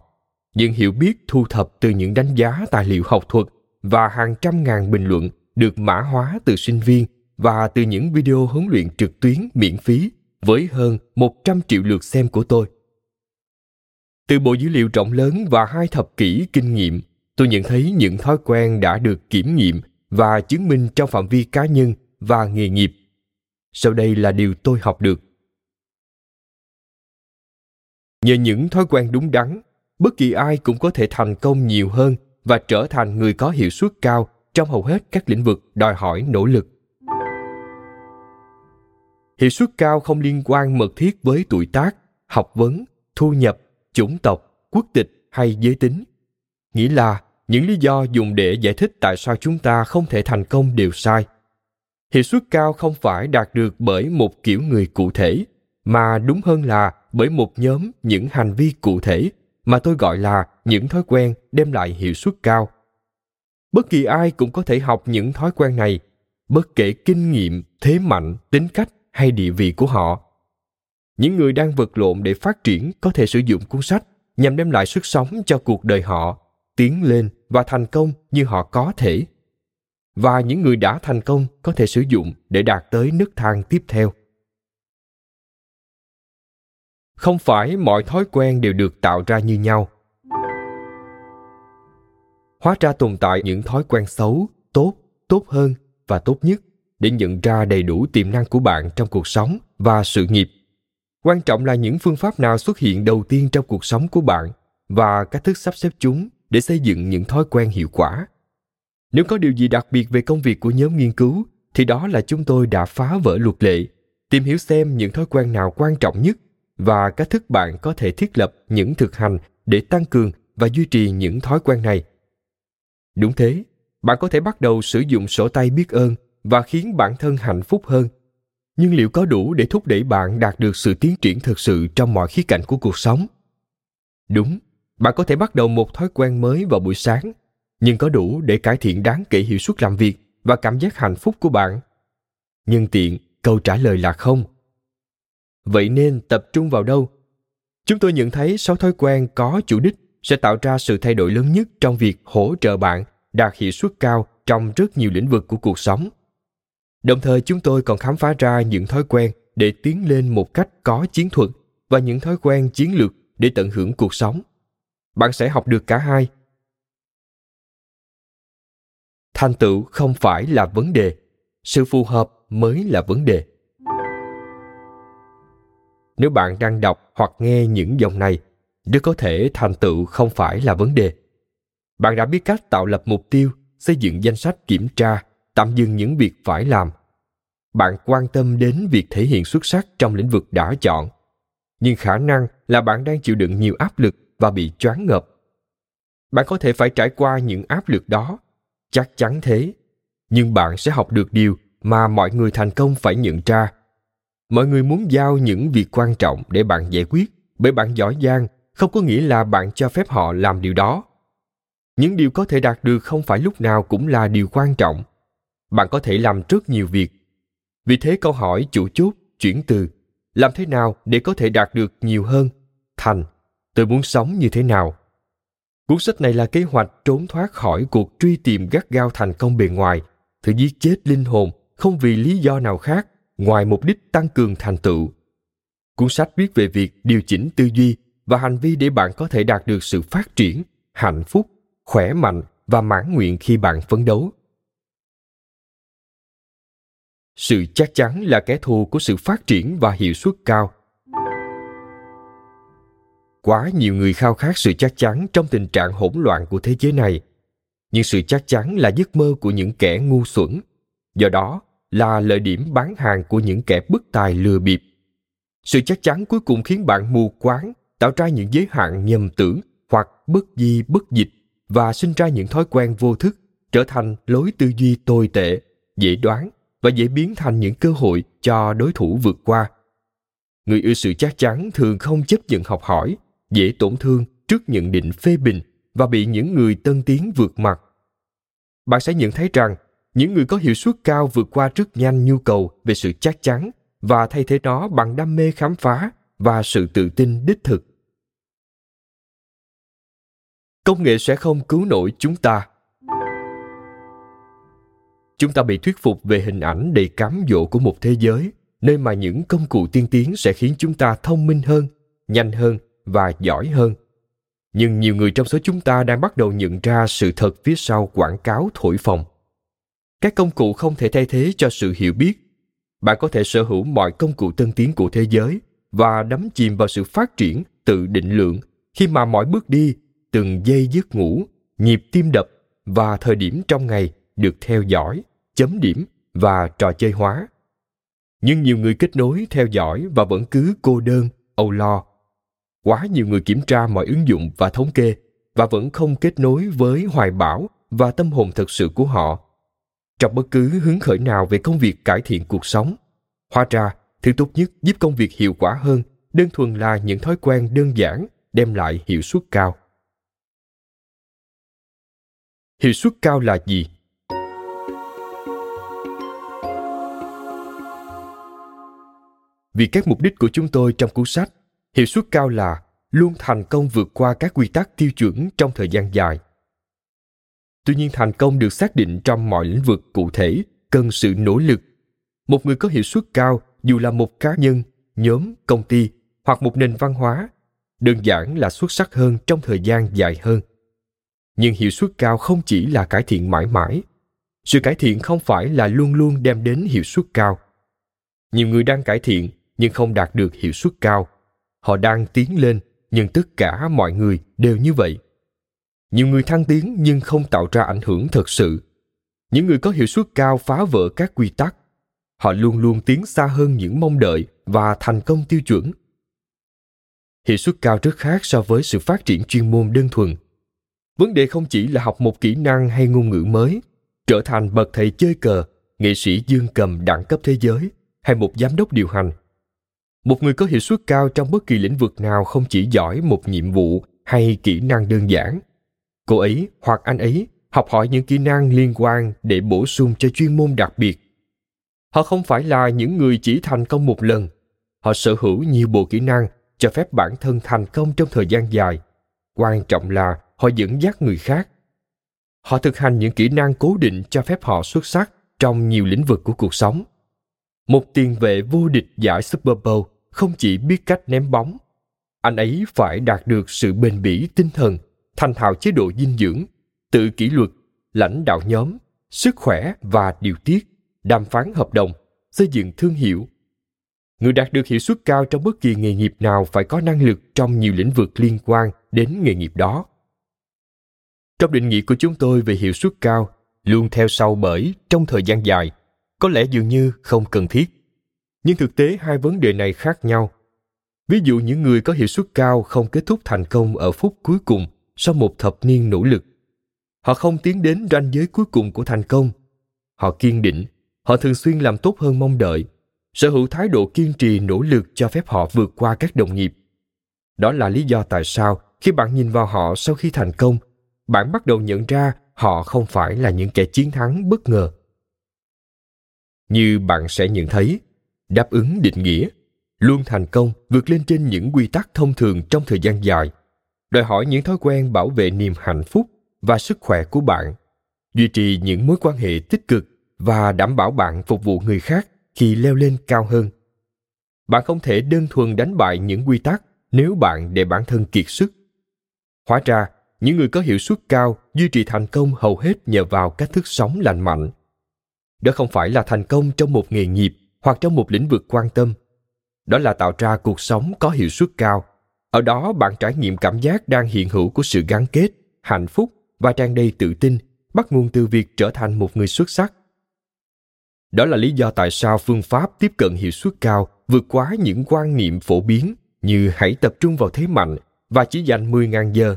những hiểu biết thu thập từ những đánh giá tài liệu học thuật và hàng trăm ngàn bình luận được mã hóa từ sinh viên và từ những video huấn luyện trực tuyến miễn phí với hơn 100 triệu lượt xem của tôi. Từ bộ dữ liệu rộng lớn và 2 thập kỷ kinh nghiệm, tôi nhận thấy những thói quen đã được kiểm nghiệm và chứng minh trong phạm vi cá nhân và nghề nghiệp. Sau đây là điều tôi học được. Nhờ những thói quen đúng đắn, bất kỳ ai cũng có thể thành công nhiều hơn và trở thành người có hiệu suất cao trong hầu hết các lĩnh vực đòi hỏi nỗ lực. Hiệu suất cao không liên quan mật thiết với tuổi tác, học vấn, thu nhập, chủng tộc, quốc tịch hay giới tính. Nghĩa là những lý do dùng để giải thích tại sao chúng ta không thể thành công đều sai. Hiệu suất cao không phải đạt được bởi một kiểu người cụ thể, mà đúng hơn là bởi một nhóm những hành vi cụ thể mà tôi gọi là những thói quen đem lại hiệu suất cao. Bất kỳ ai cũng có thể học những thói quen này, bất kể kinh nghiệm, thế mạnh, tính cách hay địa vị của họ. Những người đang vật lộn để phát triển có thể sử dụng cuốn sách nhằm đem lại sức sống cho cuộc đời họ, tiến lên và thành công như họ có thể. Và những người đã thành công có thể sử dụng để đạt tới nấc thang tiếp theo. Không phải mọi thói quen đều được tạo ra như nhau. Hóa ra tồn tại những thói quen xấu, tốt, tốt hơn và tốt nhất để nhận ra đầy đủ tiềm năng của bạn trong cuộc sống và sự nghiệp. Quan trọng là những phương pháp nào xuất hiện đầu tiên trong cuộc sống của bạn và cách thức sắp xếp chúng để xây dựng những thói quen hiệu quả. Nếu có điều gì đặc biệt về công việc của nhóm nghiên cứu, thì đó là chúng tôi đã phá vỡ luật lệ, tìm hiểu xem những thói quen nào quan trọng nhất và cách thức bạn có thể thiết lập những thực hành để tăng cường và duy trì những thói quen này. Đúng thế, bạn có thể bắt đầu sử dụng sổ tay biết ơn và khiến bản thân hạnh phúc hơn. Nhưng liệu có đủ để thúc đẩy bạn đạt được sự tiến triển thực sự trong mọi khía cạnh của cuộc sống? Đúng, bạn có thể bắt đầu một thói quen mới vào buổi sáng, nhưng có đủ để cải thiện đáng kể hiệu suất làm việc và cảm giác hạnh phúc của bạn? Nhân tiện, câu trả lời là không. Vậy nên tập trung vào đâu? Chúng tôi nhận thấy 6 thói quen có chủ đích sẽ tạo ra sự thay đổi lớn nhất trong việc hỗ trợ bạn đạt hiệu suất cao trong rất nhiều lĩnh vực của cuộc sống. Đồng thời chúng tôi còn khám phá ra những thói quen để tiến lên một cách có chiến thuật và những thói quen chiến lược để tận hưởng cuộc sống. Bạn sẽ học được cả hai. Thành tựu không phải là vấn đề, sự phù hợp mới là vấn đề. Nếu bạn đang đọc hoặc nghe những dòng này, rất có thể thành tựu không phải là vấn đề. Bạn đã biết cách tạo lập mục tiêu, xây dựng danh sách kiểm tra, tạm dừng những việc phải làm. Bạn quan tâm đến việc thể hiện xuất sắc trong lĩnh vực đã chọn, nhưng khả năng là bạn đang chịu đựng nhiều áp lực và bị choáng ngợp. Bạn có thể phải trải qua những áp lực đó, chắc chắn thế, nhưng bạn sẽ học được điều mà mọi người thành công phải nhận ra. Mọi người muốn giao những việc quan trọng để bạn giải quyết, bởi bạn giỏi giang không có nghĩa là bạn cho phép họ làm điều đó. Những điều có thể đạt được không phải lúc nào cũng là điều quan trọng. Bạn có thể làm rất nhiều việc. Vì thế câu hỏi chủ chốt chuyển từ làm thế nào để có thể đạt được nhiều hơn thành tôi muốn sống như thế nào. Cuốn sách này là kế hoạch trốn thoát khỏi cuộc truy tìm gắt gao thành công bề ngoài, thử giết chết linh hồn không vì lý do nào khác ngoài mục đích tăng cường thành tựu. Cuốn sách viết về việc điều chỉnh tư duy và hành vi để bạn có thể đạt được sự phát triển, hạnh phúc, khỏe mạnh và mãn nguyện khi bạn phấn đấu. Sự chắc chắn là kẻ thù của sự phát triển và hiệu suất cao. Quá nhiều người khao khát sự chắc chắn trong tình trạng hỗn loạn của thế giới này. Nhưng sự chắc chắn là giấc mơ của những kẻ ngu xuẩn. Do đó là lợi điểm bán hàng của những kẻ bất tài lừa bịp. Sự chắc chắn cuối cùng khiến bạn mù quáng, tạo ra những giới hạn nhầm tưởng hoặc bất di bất dịch và sinh ra những thói quen vô thức, trở thành lối tư duy tồi tệ, dễ đoán và dễ biến thành những cơ hội cho đối thủ vượt qua. Người ưa sự chắc chắn thường không chấp nhận học hỏi, dễ tổn thương trước nhận định phê bình và bị những người tân tiến vượt mặt. Bạn sẽ nhận thấy rằng những người có hiệu suất cao vượt qua rất nhanh nhu cầu về sự chắc chắn và thay thế nó bằng đam mê khám phá và sự tự tin đích thực. Công nghệ sẽ không cứu nổi chúng ta. Chúng ta bị thuyết phục về hình ảnh đầy cám dỗ của một thế giới, nơi mà những công cụ tiên tiến sẽ khiến chúng ta thông minh hơn, nhanh hơn và giỏi hơn. Nhưng nhiều người trong số chúng ta đang bắt đầu nhận ra sự thật phía sau quảng cáo thổi phồng. Các công cụ không thể thay thế cho sự hiểu biết. Bạn có thể sở hữu mọi công cụ tân tiến của thế giới và đắm chìm vào sự phát triển tự định lượng khi mà mỗi bước đi, từng giây giấc ngủ, nhịp tim đập và thời điểm trong ngày được theo dõi, chấm điểm và trò chơi hóa. Nhưng nhiều người kết nối, theo dõi và vẫn cứ cô đơn, âu lo. Quá nhiều người kiểm tra mọi ứng dụng và thống kê và vẫn không kết nối với hoài bão và tâm hồn thật sự của họ. Trong bất cứ hứng khởi nào về công việc cải thiện cuộc sống, hóa ra thứ tốt nhất giúp công việc hiệu quả hơn đơn thuần là những thói quen đơn giản đem lại hiệu suất cao. Hiệu suất cao là gì? Vì các mục đích của chúng tôi trong cuốn sách, hiệu suất cao là luôn thành công vượt qua các quy tắc tiêu chuẩn trong thời gian dài. Tuy nhiên thành công được xác định trong mọi lĩnh vực cụ thể, cần sự nỗ lực. Một người có hiệu suất cao, dù là một cá nhân, nhóm, công ty hoặc một nền văn hóa, đơn giản là xuất sắc hơn trong thời gian dài hơn. Nhưng hiệu suất cao không chỉ là cải thiện mãi mãi. Sự cải thiện không phải là luôn luôn đem đến hiệu suất cao. Nhiều người đang cải thiện nhưng không đạt được hiệu suất cao. Họ đang tiến lên nhưng tất cả mọi người đều như vậy. Nhiều người thăng tiến nhưng không tạo ra ảnh hưởng thật sự Những người có hiệu suất cao phá vỡ các quy tắc. Họ luôn luôn tiến xa hơn những mong đợi và thành công tiêu chuẩn. Hiệu suất cao rất khác so với sự phát triển chuyên môn đơn thuần. Vấn đề không chỉ là học một kỹ năng hay ngôn ngữ mới, trở thành bậc thầy chơi cờ, nghệ sĩ dương cầm đẳng cấp thế giới hay một giám đốc điều hành. Một người có hiệu suất cao trong bất kỳ lĩnh vực nào không chỉ giỏi một nhiệm vụ hay kỹ năng đơn giản. Cô ấy hoặc anh ấy học hỏi những kỹ năng liên quan để bổ sung cho chuyên môn đặc biệt. Họ không phải là những người chỉ thành công một lần. Họ sở hữu nhiều bộ kỹ năng cho phép bản thân thành công trong thời gian dài. Quan trọng là họ dẫn dắt người khác. Họ thực hành những kỹ năng cố định cho phép họ xuất sắc trong nhiều lĩnh vực của cuộc sống. Một tiền vệ vô địch giải Super Bowl không chỉ biết cách ném bóng. Anh ấy phải đạt được sự bền bỉ tinh thần, thành thạo chế độ dinh dưỡng, tự kỷ luật, lãnh đạo nhóm, sức khỏe và điều tiết, đàm phán hợp đồng, xây dựng thương hiệu. Người đạt được hiệu suất cao trong bất kỳ nghề nghiệp nào phải có năng lực trong nhiều lĩnh vực liên quan đến nghề nghiệp đó. Trong định nghĩa của chúng tôi về hiệu suất cao, luôn theo sau bởi trong thời gian dài, có lẽ dường như không cần thiết. Nhưng thực tế hai vấn đề này khác nhau. Ví dụ những người có hiệu suất cao không kết thúc thành công ở phút cuối cùng sau một thập niên nỗ lực. Họ không tiến đến ranh giới cuối cùng của thành công. Họ kiên định, họ thường xuyên làm tốt hơn mong đợi, sở hữu thái độ kiên trì nỗ lực cho phép họ vượt qua các đồng nghiệp. Đó là lý do tại sao khi bạn nhìn vào họ sau khi thành công, bạn bắt đầu nhận ra họ không phải là những kẻ chiến thắng bất ngờ. Như bạn sẽ nhận thấy, đáp ứng định nghĩa, luôn thành công vượt lên trên những quy tắc thông thường trong thời gian dài, đòi hỏi những thói quen bảo vệ niềm hạnh phúc và sức khỏe của bạn, duy trì những mối quan hệ tích cực và đảm bảo bạn phục vụ người khác khi leo lên cao hơn. Bạn không thể đơn thuần đánh bại những quy tắc nếu bạn để bản thân kiệt sức. Hóa ra, những người có hiệu suất cao duy trì thành công hầu hết nhờ vào cách thức sống lành mạnh. Đó không phải là thành công trong một nghề nghiệp hoặc trong một lĩnh vực quan tâm. Đó là tạo ra cuộc sống có hiệu suất cao. Ở đó bạn trải nghiệm cảm giác đang hiện hữu của sự gắn kết, hạnh phúc và tràn đầy tự tin, bắt nguồn từ việc trở thành một người xuất sắc. Đó là lý do tại sao phương pháp tiếp cận hiệu suất cao vượt quá những quan niệm phổ biến như hãy tập trung vào thế mạnh và chỉ dành 10.000 giờ.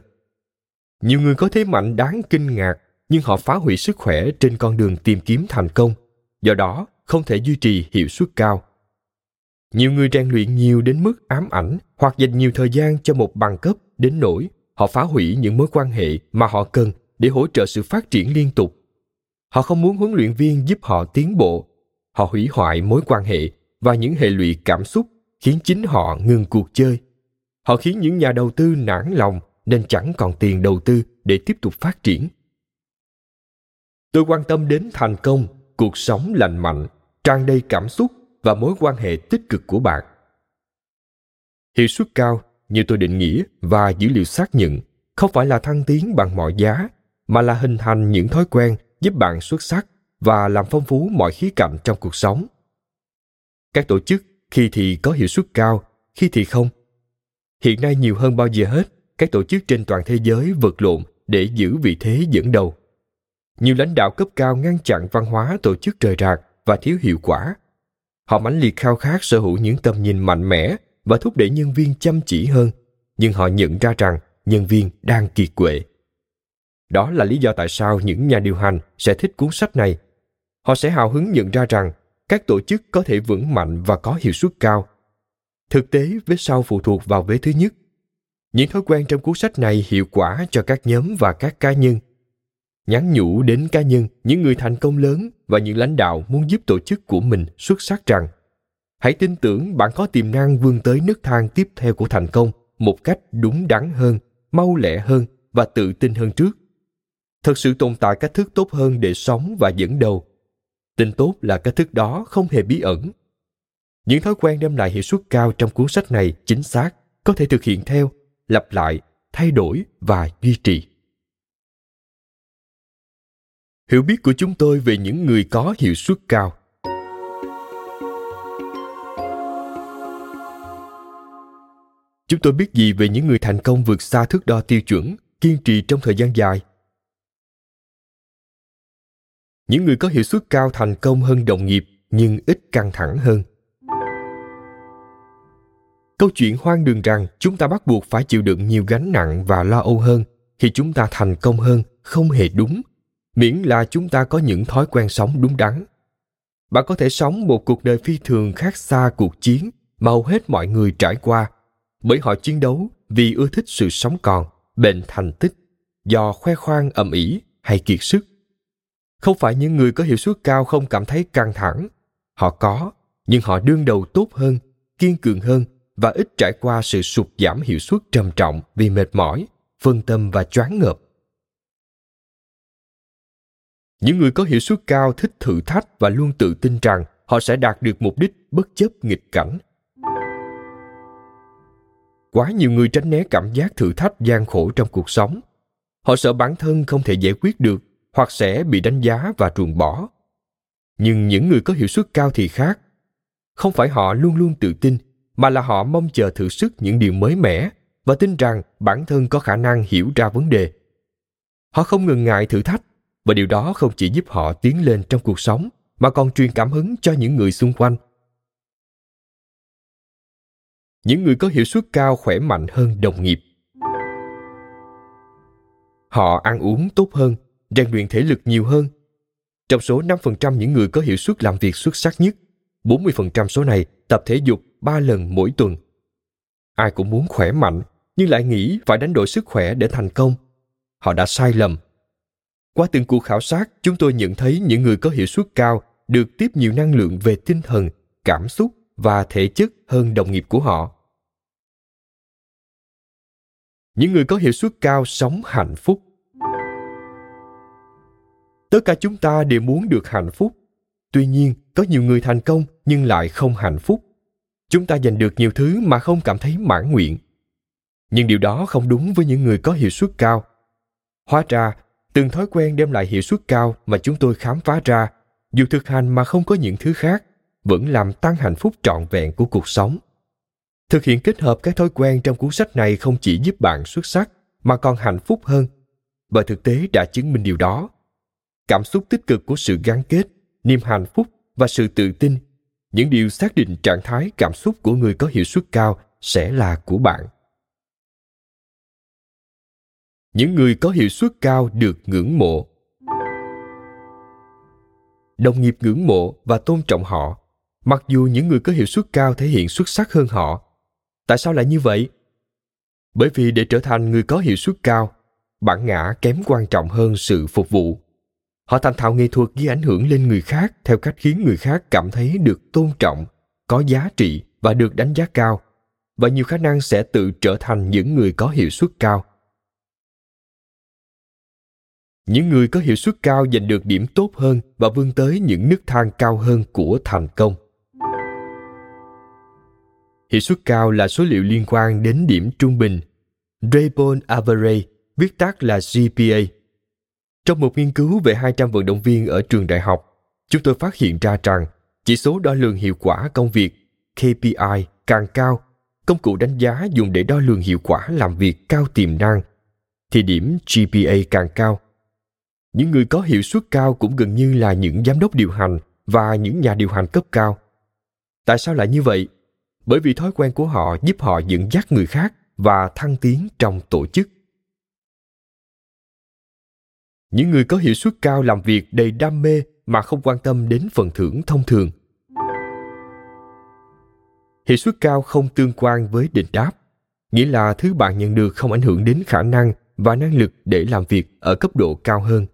Nhiều người có thế mạnh đáng kinh ngạc, nhưng họ phá hủy sức khỏe trên con đường tìm kiếm thành công, do đó không thể duy trì hiệu suất cao. Nhiều người rèn luyện nhiều đến mức ám ảnh hoặc dành nhiều thời gian cho một bằng cấp đến nỗi họ phá hủy những mối quan hệ mà họ cần để hỗ trợ sự phát triển liên tục. Họ không muốn huấn luyện viên giúp họ tiến bộ. Họ hủy hoại mối quan hệ và những hệ lụy cảm xúc khiến chính họ ngừng cuộc chơi. Họ khiến những nhà đầu tư nản lòng nên chẳng còn tiền đầu tư để tiếp tục phát triển. Tôi quan tâm đến thành công, cuộc sống lành mạnh, tràn đầy cảm xúc và mối quan hệ tích cực của bạn. Hiệu suất cao, như tôi định nghĩa và dữ liệu xác nhận, không phải là thăng tiến bằng mọi giá, mà là hình thành những thói quen giúp bạn xuất sắc và làm phong phú mọi khía cạnh trong cuộc sống. Các tổ chức khi thì có hiệu suất cao, khi thì không. Hiện nay nhiều hơn bao giờ hết, các tổ chức trên toàn thế giới vật lộn để giữ vị thế dẫn đầu. Nhiều lãnh đạo cấp cao ngăn chặn văn hóa tổ chức rời rạc và thiếu hiệu quả. Họ mãnh liệt khao khát sở hữu những tầm nhìn mạnh mẽ và thúc đẩy nhân viên chăm chỉ hơn, nhưng họ nhận ra rằng nhân viên đang kiệt quệ. Đó là lý do tại sao những nhà điều hành sẽ thích cuốn sách này. Họ sẽ hào hứng nhận ra rằng các tổ chức có thể vững mạnh và có hiệu suất cao. Thực tế, vế sau phụ thuộc vào vế thứ nhất. Những thói quen trong cuốn sách này hiệu quả cho các nhóm và các cá nhân. Nhắn nhủ đến cá nhân, những người thành công lớn và những lãnh đạo muốn giúp tổ chức của mình xuất sắc rằng hãy tin tưởng bạn có tiềm năng vươn tới nấc thang tiếp theo của thành công một cách đúng đắn hơn, mau lẹ hơn và tự tin hơn trước. Thật sự tồn tại cách thức tốt hơn để sống và dẫn đầu. Tin tốt là cách thức đó không hề bí ẩn. Những thói quen đem lại hiệu suất cao trong cuốn sách này chính xác, có thể thực hiện theo, lặp lại, thay đổi và duy trì. Hiểu biết của chúng tôi về những người có hiệu suất cao. Chúng tôi biết gì về những người thành công vượt xa thước đo tiêu chuẩn, kiên trì trong thời gian dài? Những người có hiệu suất cao thành công hơn đồng nghiệp nhưng ít căng thẳng hơn. Câu chuyện hoang đường rằng chúng ta bắt buộc phải chịu đựng nhiều gánh nặng và lo âu hơn khi chúng ta thành công hơn không hề đúng, miễn là chúng ta có những thói quen sống đúng đắn. Bạn có thể sống một cuộc đời phi thường khác xa cuộc chiến mà hầu hết mọi người trải qua, bởi họ chiến đấu vì ưa thích sự sống còn, bệnh thành tích, do khoe khoang ầm ĩ hay kiệt sức. Không phải những người có hiệu suất cao không cảm thấy căng thẳng. Họ có, nhưng họ đương đầu tốt hơn, kiên cường hơn và ít trải qua sự sụt giảm hiệu suất trầm trọng vì mệt mỏi, phân tâm và choáng ngợp. Những người có hiệu suất cao thích thử thách và luôn tự tin rằng họ sẽ đạt được mục đích bất chấp nghịch cảnh. Quá nhiều người tránh né cảm giác thử thách gian khổ trong cuộc sống. Họ sợ bản thân không thể giải quyết được hoặc sẽ bị đánh giá và ruồng bỏ. Nhưng những người có hiệu suất cao thì khác. Không phải họ luôn luôn tự tin, mà là họ mong chờ thử sức những điều mới mẻ và tin rằng bản thân có khả năng hiểu ra vấn đề. Họ không ngần ngại thử thách, và điều đó không chỉ giúp họ tiến lên trong cuộc sống, mà còn truyền cảm hứng cho những người xung quanh. Những người có hiệu suất cao khỏe mạnh hơn đồng nghiệp. Họ ăn uống tốt hơn, rèn luyện thể lực nhiều hơn. Trong số 5% những người có hiệu suất làm việc xuất sắc nhất, 40% số này tập thể dục 3 lần mỗi tuần. Ai cũng muốn khỏe mạnh, nhưng lại nghĩ phải đánh đổi sức khỏe để thành công. Họ đã sai lầm. Qua từng cuộc khảo sát, chúng tôi nhận thấy những người có hiệu suất cao được tiếp nhiều năng lượng về tinh thần, cảm xúc và thể chất hơn đồng nghiệp của họ. Những người có hiệu suất cao sống hạnh phúc. Tất cả chúng ta đều muốn được hạnh phúc. Tuy nhiên, có nhiều người thành công nhưng lại không hạnh phúc. Chúng ta giành được nhiều thứ mà không cảm thấy mãn nguyện. Nhưng điều đó không đúng với những người có hiệu suất cao. Hóa ra, từng thói quen đem lại hiệu suất cao mà chúng tôi khám phá ra, dù thực hành mà không có những thứ khác, vẫn làm tăng hạnh phúc trọn vẹn của cuộc sống. Thực hiện kết hợp các thói quen trong cuốn sách này không chỉ giúp bạn xuất sắc, mà còn hạnh phúc hơn. Và thực tế đã chứng minh điều đó. Cảm xúc tích cực của sự gắn kết, niềm hạnh phúc và sự tự tin, những điều xác định trạng thái cảm xúc của người có hiệu suất cao sẽ là của bạn. Những người có hiệu suất cao được ngưỡng mộ. Đồng nghiệp ngưỡng mộ và tôn trọng họ, mặc dù những người có hiệu suất cao thể hiện xuất sắc hơn họ. Tại sao lại như vậy? Bởi vì để trở thành người có hiệu suất cao, bản ngã kém quan trọng hơn sự phục vụ. Họ thành thạo nghệ thuật gây ảnh hưởng lên người khác theo cách khiến người khác cảm thấy được tôn trọng, có giá trị và được đánh giá cao, và nhiều khả năng sẽ tự trở thành những người có hiệu suất cao. Những người có hiệu suất cao giành được điểm tốt hơn và vươn tới những nấc thang cao hơn của thành công. Hiệu suất cao là số liệu liên quan đến điểm trung bình, Rainbow Average, viết tắt là GPA. Trong một nghiên cứu về 200 vận động viên ở trường đại học, chúng tôi phát hiện ra rằng chỉ số đo lường hiệu quả công việc KPI càng cao, công cụ đánh giá dùng để đo lường hiệu quả làm việc cao tiềm năng, thì điểm GPA càng cao. Những người có hiệu suất cao cũng gần như là những giám đốc điều hành và những nhà điều hành cấp cao. Tại sao lại như vậy? Bởi vì thói quen của họ giúp họ dẫn dắt người khác và thăng tiến trong tổ chức. Những người có hiệu suất cao làm việc đầy đam mê mà không quan tâm đến phần thưởng thông thường. Hiệu suất cao không tương quan với đền đáp, nghĩa là thứ bạn nhận được không ảnh hưởng đến khả năng và năng lực để làm việc ở cấp độ cao hơn.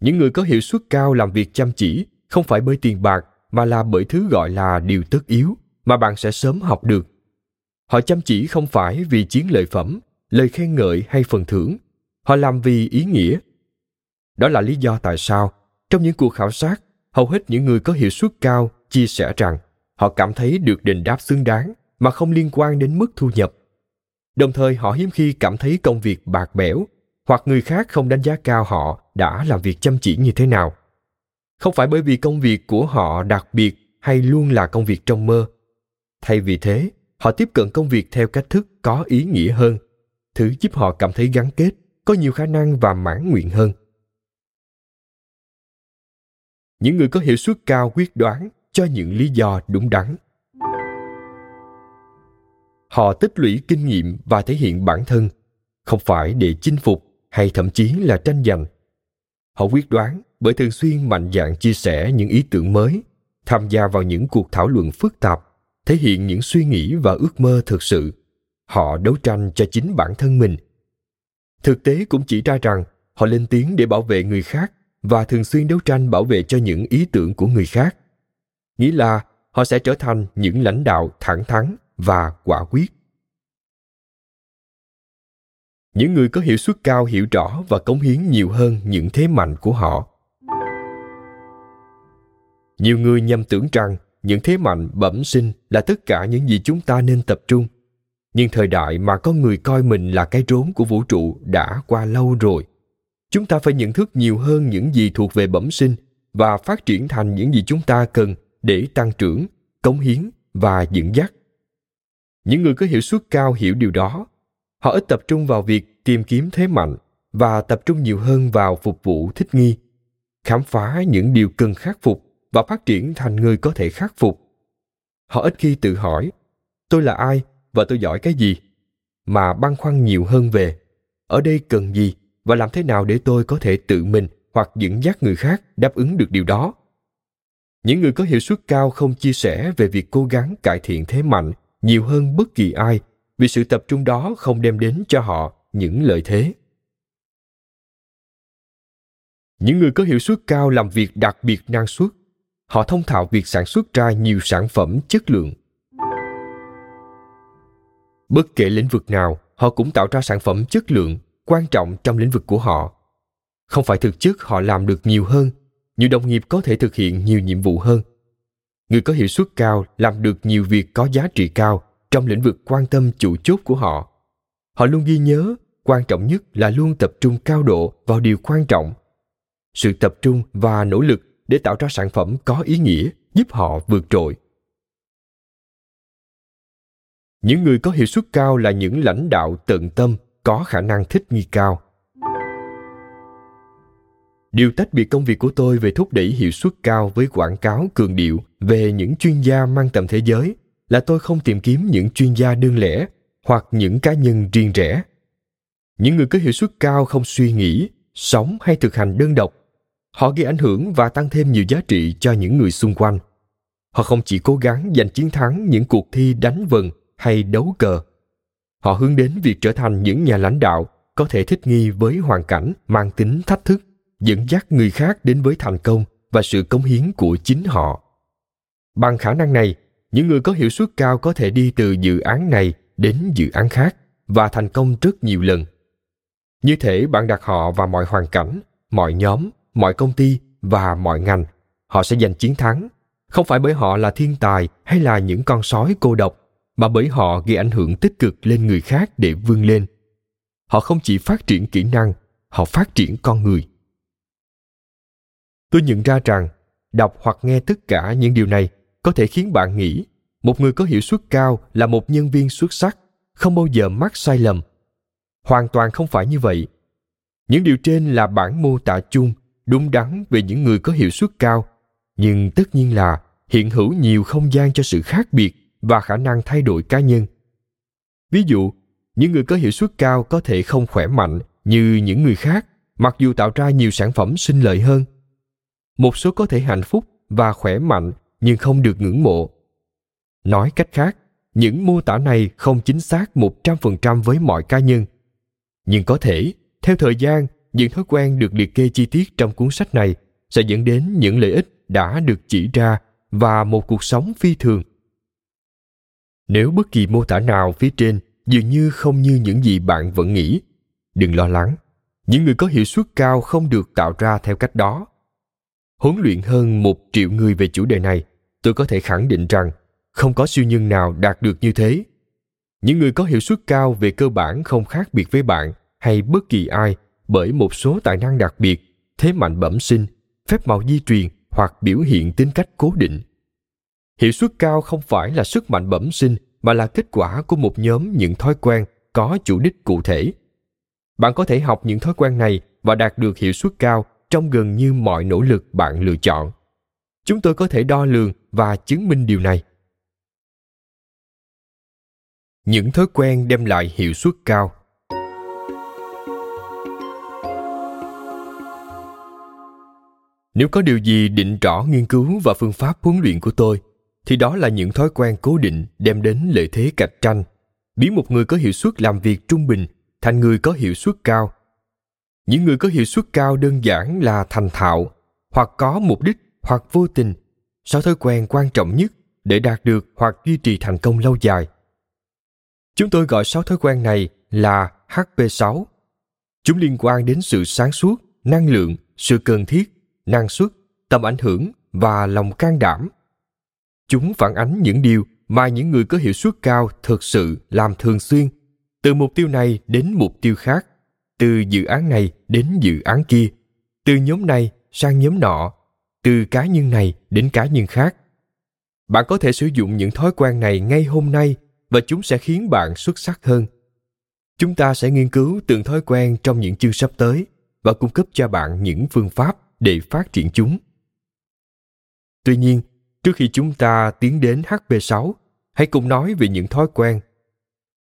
Những người có hiệu suất cao làm việc chăm chỉ không phải bởi tiền bạc mà là bởi thứ gọi là điều tất yếu mà bạn sẽ sớm học được. Họ chăm chỉ không phải vì chiến lợi phẩm, lời khen ngợi hay phần thưởng. Họ làm vì ý nghĩa. Đó là lý do tại sao, trong những cuộc khảo sát, hầu hết những người có hiệu suất cao chia sẻ rằng họ cảm thấy được đền đáp xứng đáng mà không liên quan đến mức thu nhập. Đồng thời họ hiếm khi cảm thấy công việc bạc bẽo hoặc người khác không đánh giá cao họ đã làm việc chăm chỉ như thế nào. Không phải bởi vì công việc của họ đặc biệt hay luôn là công việc trong mơ. Thay vì thế, họ tiếp cận công việc theo cách thức có ý nghĩa hơn, thứ giúp họ cảm thấy gắn kết, có nhiều khả năng và mãn nguyện hơn. những người có hiệu suất cao quyết đoán cho những lý do đúng đắn. Họ tích lũy kinh nghiệm và thể hiện bản thân, không phải để chinh phục hay thậm chí là tranh giành. Họ quyết đoán bởi thường xuyên mạnh dạn chia sẻ những ý tưởng mới, tham gia vào những cuộc thảo luận phức tạp, thể hiện những suy nghĩ và ước mơ thực sự. Họ đấu tranh cho chính bản thân mình. Thực tế cũng chỉ ra rằng họ lên tiếng để bảo vệ người khác và thường xuyên đấu tranh bảo vệ cho những ý tưởng của người khác. Nghĩa là họ sẽ trở thành những lãnh đạo thẳng thắn và quả quyết. Những người có hiệu suất cao hiểu rõ và cống hiến nhiều hơn những thế mạnh của họ. Nhiều người nhầm tưởng rằng những thế mạnh bẩm sinh là tất cả những gì chúng ta nên tập trung. Nhưng thời đại mà con người coi mình là cái rốn của vũ trụ đã qua lâu rồi. Chúng ta phải nhận thức nhiều hơn những gì thuộc về bẩm sinh và phát triển thành những gì chúng ta cần để tăng trưởng, cống hiến và dẫn dắt. Những người có hiệu suất cao hiểu điều đó. Họ ít tập trung vào việc tìm kiếm thế mạnh và tập trung nhiều hơn vào phục vụ thích nghi, khám phá những điều cần khắc phục và phát triển thành người có thể khắc phục. Họ ít khi tự hỏi, tôi là ai và tôi giỏi cái gì, mà băn khoăn nhiều hơn về, ở đây cần gì và làm thế nào để tôi có thể tự mình hoặc dẫn dắt người khác đáp ứng được điều đó. Những người có hiệu suất cao không chia sẻ về việc cố gắng cải thiện thế mạnh nhiều hơn bất kỳ ai, vì sự tập trung đó không đem đến cho họ những lợi thế. Những người có hiệu suất cao làm việc đặc biệt năng suất. Họ thông thạo việc sản xuất ra nhiều sản phẩm chất lượng. Bất kể lĩnh vực nào, họ cũng tạo ra sản phẩm chất lượng quan trọng trong lĩnh vực của họ. Không phải thực chất họ làm được nhiều hơn, nhiều đồng nghiệp có thể thực hiện nhiều nhiệm vụ hơn. Người có hiệu suất cao làm được nhiều việc có giá trị cao trong lĩnh vực quan tâm chủ chốt của họ. Họ luôn ghi nhớ, quan trọng nhất là luôn tập trung cao độ vào điều quan trọng. Sự tập trung và nỗ lực để tạo ra sản phẩm có ý nghĩa giúp họ vượt trội. Những người có hiệu suất cao là những lãnh đạo tận tâm, có khả năng thích nghi cao. Điều tách biệt công việc của tôi về thúc đẩy hiệu suất cao với quảng cáo cường điệu về những chuyên gia mang tầm thế giới là tôi không tìm kiếm những chuyên gia đơn lẻ hoặc những cá nhân riêng rẽ. Những người có hiệu suất cao không suy nghĩ, sống hay thực hành đơn độc. Họ gây ảnh hưởng và tăng thêm nhiều giá trị cho những người xung quanh. Họ không chỉ cố gắng giành chiến thắng những cuộc thi đánh vần hay đấu cờ. Họ hướng đến việc trở thành những nhà lãnh đạo có thể thích nghi với hoàn cảnh mang tính thách thức, dẫn dắt người khác đến với thành công và sự cống hiến của chính họ. Bằng khả năng này, những người có hiệu suất cao có thể đi từ dự án này đến dự án khác và thành công rất nhiều lần. Như thể bạn đặt họ vào mọi hoàn cảnh, mọi nhóm, mọi công ty và mọi ngành, họ sẽ giành chiến thắng, không phải bởi họ là thiên tài hay là những con sói cô độc, mà bởi họ gây ảnh hưởng tích cực lên người khác để vươn lên. Họ không chỉ phát triển kỹ năng, họ phát triển con người. Tôi nhận ra rằng, đọc hoặc nghe tất cả những điều này có thể khiến bạn nghĩ một người có hiệu suất cao là một nhân viên xuất sắc, không bao giờ mắc sai lầm. Hoàn toàn không phải như vậy. Những điều trên là bản mô tả chung, đúng đắn về những người có hiệu suất cao, nhưng tất nhiên là hiện hữu nhiều không gian cho sự khác biệt và khả năng thay đổi cá nhân. Ví dụ, những người có hiệu suất cao có thể không khỏe mạnh như những người khác, mặc dù tạo ra nhiều sản phẩm sinh lợi hơn. Một số có thể hạnh phúc và khỏe mạnh nhưng không được ngưỡng mộ. Nói cách khác, những mô tả này không chính xác 100% với mọi cá nhân. Nhưng có thể, theo thời gian, những thói quen được liệt kê chi tiết trong cuốn sách này sẽ dẫn đến những lợi ích đã được chỉ ra và một cuộc sống phi thường. Nếu bất kỳ mô tả nào phía trên dường như không như những gì bạn vẫn nghĩ, đừng lo lắng. Những người có hiệu suất cao không được tạo ra theo cách đó. Huấn luyện hơn 1 triệu người về chủ đề này, tôi có thể khẳng định rằng không có siêu nhân nào đạt được như thế. Những người có hiệu suất cao về cơ bản không khác biệt với bạn hay bất kỳ ai bởi một số tài năng đặc biệt, thế mạnh bẩm sinh, phép màu di truyền hoặc biểu hiện tính cách cố định. Hiệu suất cao không phải là sức mạnh bẩm sinh mà là kết quả của một nhóm những thói quen có chủ đích cụ thể. Bạn có thể học những thói quen này và đạt được hiệu suất cao trong gần như mọi nỗ lực bạn lựa chọn, Chúng tôi có thể đo lường và chứng minh điều này. Những thói quen đem lại hiệu suất cao. Nếu có điều gì định rõ nghiên cứu và phương pháp huấn luyện của tôi, thì đó là những thói quen cố định đem đến lợi thế cạnh tranh, biến một người có hiệu suất làm việc trung bình thành người có hiệu suất cao. Những người có hiệu suất cao đơn giản là thành thạo, hoặc có mục đích hoặc vô tình, 6 thói quen quan trọng nhất để đạt được hoặc duy trì thành công lâu dài. Chúng tôi gọi 6 thói quen này là HP6. Chúng liên quan đến sự sáng suốt, năng lượng, sự cần thiết, năng suất, tầm ảnh hưởng và lòng can đảm. Chúng phản ánh những điều mà những người có hiệu suất cao thực sự làm thường xuyên, từ mục tiêu này đến mục tiêu khác, từ dự án này đến dự án kia, từ nhóm này sang nhóm nọ, từ cá nhân này đến cá nhân khác. Bạn có thể sử dụng những thói quen này ngay hôm nay và chúng sẽ khiến bạn xuất sắc hơn. Chúng ta sẽ nghiên cứu từng thói quen trong những chương sắp tới và cung cấp cho bạn những phương pháp để phát triển chúng. Tuy nhiên, trước khi chúng ta tiến đến HP6, hãy cùng nói về những thói quen.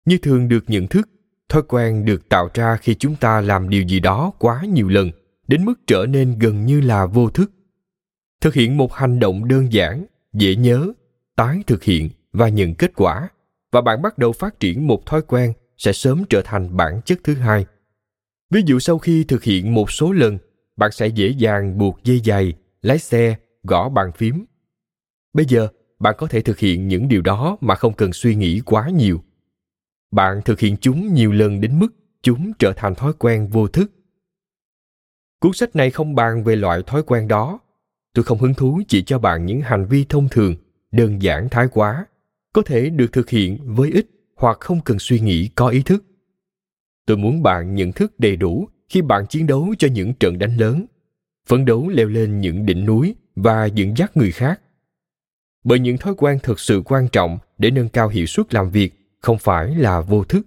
Như thường được nhận thức, thói quen được tạo ra khi chúng ta làm điều gì đó quá nhiều lần, đến mức trở nên gần như là vô thức. Thực hiện một hành động đơn giản, dễ nhớ, tái thực hiện và nhận kết quả, và bạn bắt đầu phát triển một thói quen sẽ sớm trở thành bản chất thứ hai. Ví dụ sau khi thực hiện một số lần, bạn sẽ dễ dàng buộc dây giày, lái xe, gõ bàn phím. Bây giờ, bạn có thể thực hiện những điều đó mà không cần suy nghĩ quá nhiều. Bạn thực hiện chúng nhiều lần đến mức chúng trở thành thói quen vô thức. Cuốn sách này không bàn về loại thói quen đó. Tôi không hứng thú chỉ cho bạn những hành vi thông thường, đơn giản thái quá, có thể được thực hiện với ít hoặc không cần suy nghĩ có ý thức. Tôi muốn bạn nhận thức đầy đủ khi bạn chiến đấu cho những trận đánh lớn, phấn đấu leo lên những đỉnh núi và dẫn dắt người khác. Bởi những thói quen thực sự quan trọng để nâng cao hiệu suất làm việc không phải là vô thức.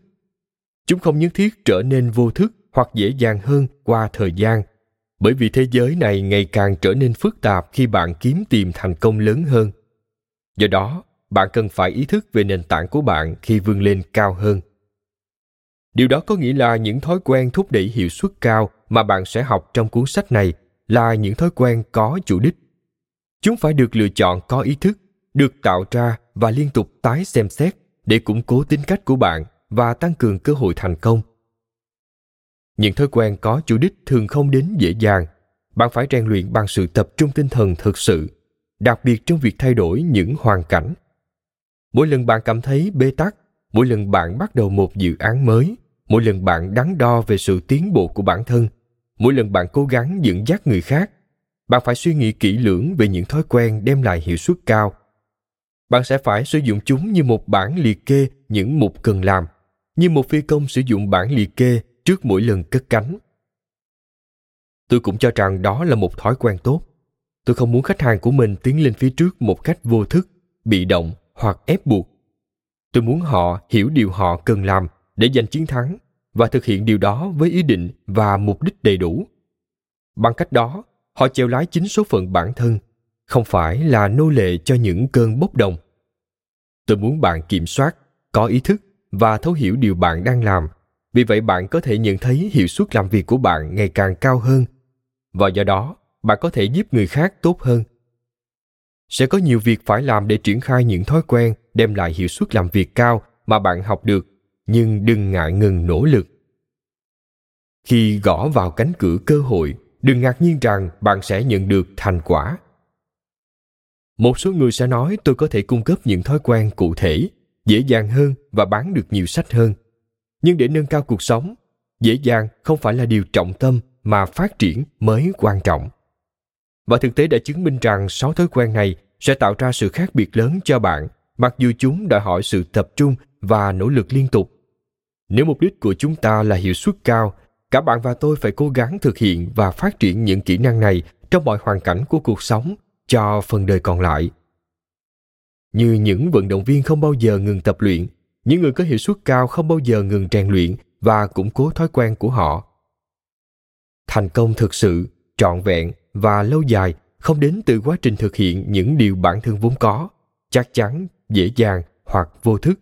Chúng không nhất thiết trở nên vô thức hoặc dễ dàng hơn qua thời gian, bởi vì thế giới này ngày càng trở nên phức tạp khi bạn kiếm tìm thành công lớn hơn. Do đó, bạn cần phải ý thức về nền tảng của bạn khi vươn lên cao hơn. Điều đó có nghĩa là những thói quen thúc đẩy hiệu suất cao mà bạn sẽ học trong cuốn sách này là những thói quen có chủ đích. Chúng phải được lựa chọn có ý thức, được tạo ra và liên tục tái xem xét để củng cố tính cách của bạn và tăng cường cơ hội thành công. Những thói quen có chủ đích thường không đến dễ dàng. Bạn phải rèn luyện bằng sự tập trung tinh thần thực sự, đặc biệt trong việc thay đổi những hoàn cảnh. Mỗi lần bạn cảm thấy bế tắc, mỗi lần bạn bắt đầu một dự án mới, mỗi lần bạn đắn đo về sự tiến bộ của bản thân, mỗi lần bạn cố gắng dẫn dắt người khác, bạn phải suy nghĩ kỹ lưỡng về những thói quen đem lại hiệu suất cao. Bạn sẽ phải sử dụng chúng như một bảng liệt kê những mục cần làm, như một phi công sử dụng bảng liệt kê trước mỗi lần cất cánh. Tôi cũng cho rằng đó là một thói quen tốt. Tôi không muốn khách hàng của mình tiến lên phía trước một cách vô thức, bị động hoặc ép buộc. Tôi muốn họ hiểu điều họ cần làm để giành chiến thắng và thực hiện điều đó với ý định và mục đích đầy đủ. Bằng cách đó, họ chèo lái chính số phận bản thân, không phải là nô lệ cho những cơn bốc đồng. Tôi muốn bạn kiểm soát, có ý thức và thấu hiểu điều bạn đang làm. Vì vậy bạn có thể nhận thấy hiệu suất làm việc của bạn ngày càng cao hơn và do đó bạn có thể giúp người khác tốt hơn. Sẽ có nhiều việc phải làm để triển khai những thói quen đem lại hiệu suất làm việc cao mà bạn học được, nhưng đừng ngại ngừng nỗ lực. Khi gõ vào cánh cửa cơ hội, đừng ngạc nhiên rằng bạn sẽ nhận được thành quả. Một số người sẽ nói tôi có thể cung cấp những thói quen cụ thể, dễ dàng hơn và bán được nhiều sách hơn. Nhưng để nâng cao cuộc sống, dễ dàng không phải là điều trọng tâm mà phát triển mới quan trọng. Và thực tế đã chứng minh rằng 6 thói quen này sẽ tạo ra sự khác biệt lớn cho bạn, mặc dù chúng đòi hỏi sự tập trung và nỗ lực liên tục. Nếu mục đích của chúng ta là hiệu suất cao, cả bạn và tôi phải cố gắng thực hiện và phát triển những kỹ năng này trong mọi hoàn cảnh của cuộc sống cho phần đời còn lại. Như những vận động viên không bao giờ ngừng tập luyện, những người có hiệu suất cao không bao giờ ngừng rèn luyện và củng cố thói quen của họ. Thành công thực sự, trọn vẹn và lâu dài không đến từ quá trình thực hiện những điều bản thân vốn có, chắc chắn, dễ dàng hoặc vô thức.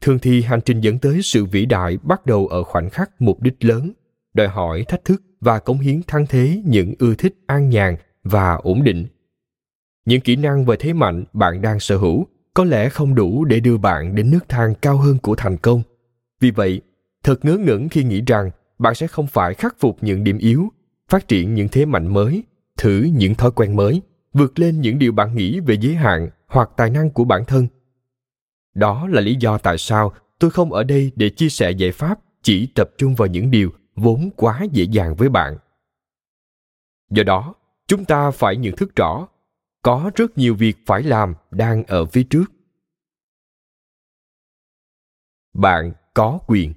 Thường thì hành trình dẫn tới sự vĩ đại bắt đầu ở khoảnh khắc mục đích lớn, đòi hỏi thách thức và cống hiến thăng thế những ưa thích an nhàn và ổn định. Những kỹ năng và thế mạnh bạn đang sở hữu có lẽ không đủ để đưa bạn đến nước thang cao hơn của thành công. Vì vậy, thật ngớ ngẩn khi nghĩ rằng bạn sẽ không phải khắc phục những điểm yếu, phát triển những thế mạnh mới, thử những thói quen mới, vượt lên những điều bạn nghĩ về giới hạn hoặc tài năng của bản thân. Đó là lý do tại sao tôi không ở đây để chia sẻ giải pháp chỉ tập trung vào những điều vốn quá dễ dàng với bạn. Do đó, chúng ta phải nhận thức rõ, có rất nhiều việc phải làm đang ở phía trước. Bạn có quyền.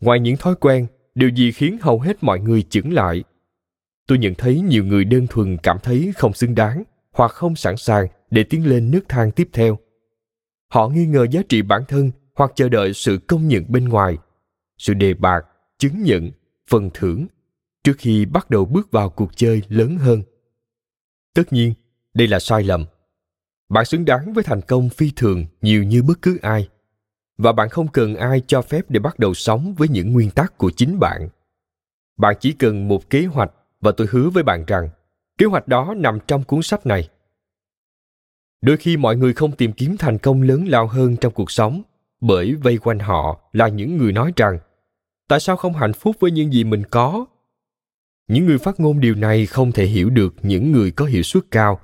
Ngoài những thói quen, điều gì khiến hầu hết mọi người chững lại? Tôi nhận thấy nhiều người đơn thuần cảm thấy không xứng đáng hoặc không sẵn sàng để tiến lên nấc thang tiếp theo. Họ nghi ngờ giá trị bản thân hoặc chờ đợi sự công nhận bên ngoài, sự đề bạt, chứng nhận, phần thưởng, trước khi bắt đầu bước vào cuộc chơi lớn hơn. Tất nhiên, đây là sai lầm. Bạn xứng đáng với thành công phi thường nhiều như bất cứ ai, và bạn không cần ai cho phép để bắt đầu sống với những nguyên tắc của chính bạn. Bạn chỉ cần một kế hoạch, và tôi hứa với bạn rằng, kế hoạch đó nằm trong cuốn sách này. Đôi khi mọi người không tìm kiếm thành công lớn lao hơn trong cuộc sống, bởi vây quanh họ là những người nói rằng, tại sao không hạnh phúc với những gì mình có? Những người phát ngôn điều này không thể hiểu được những người có hiệu suất cao.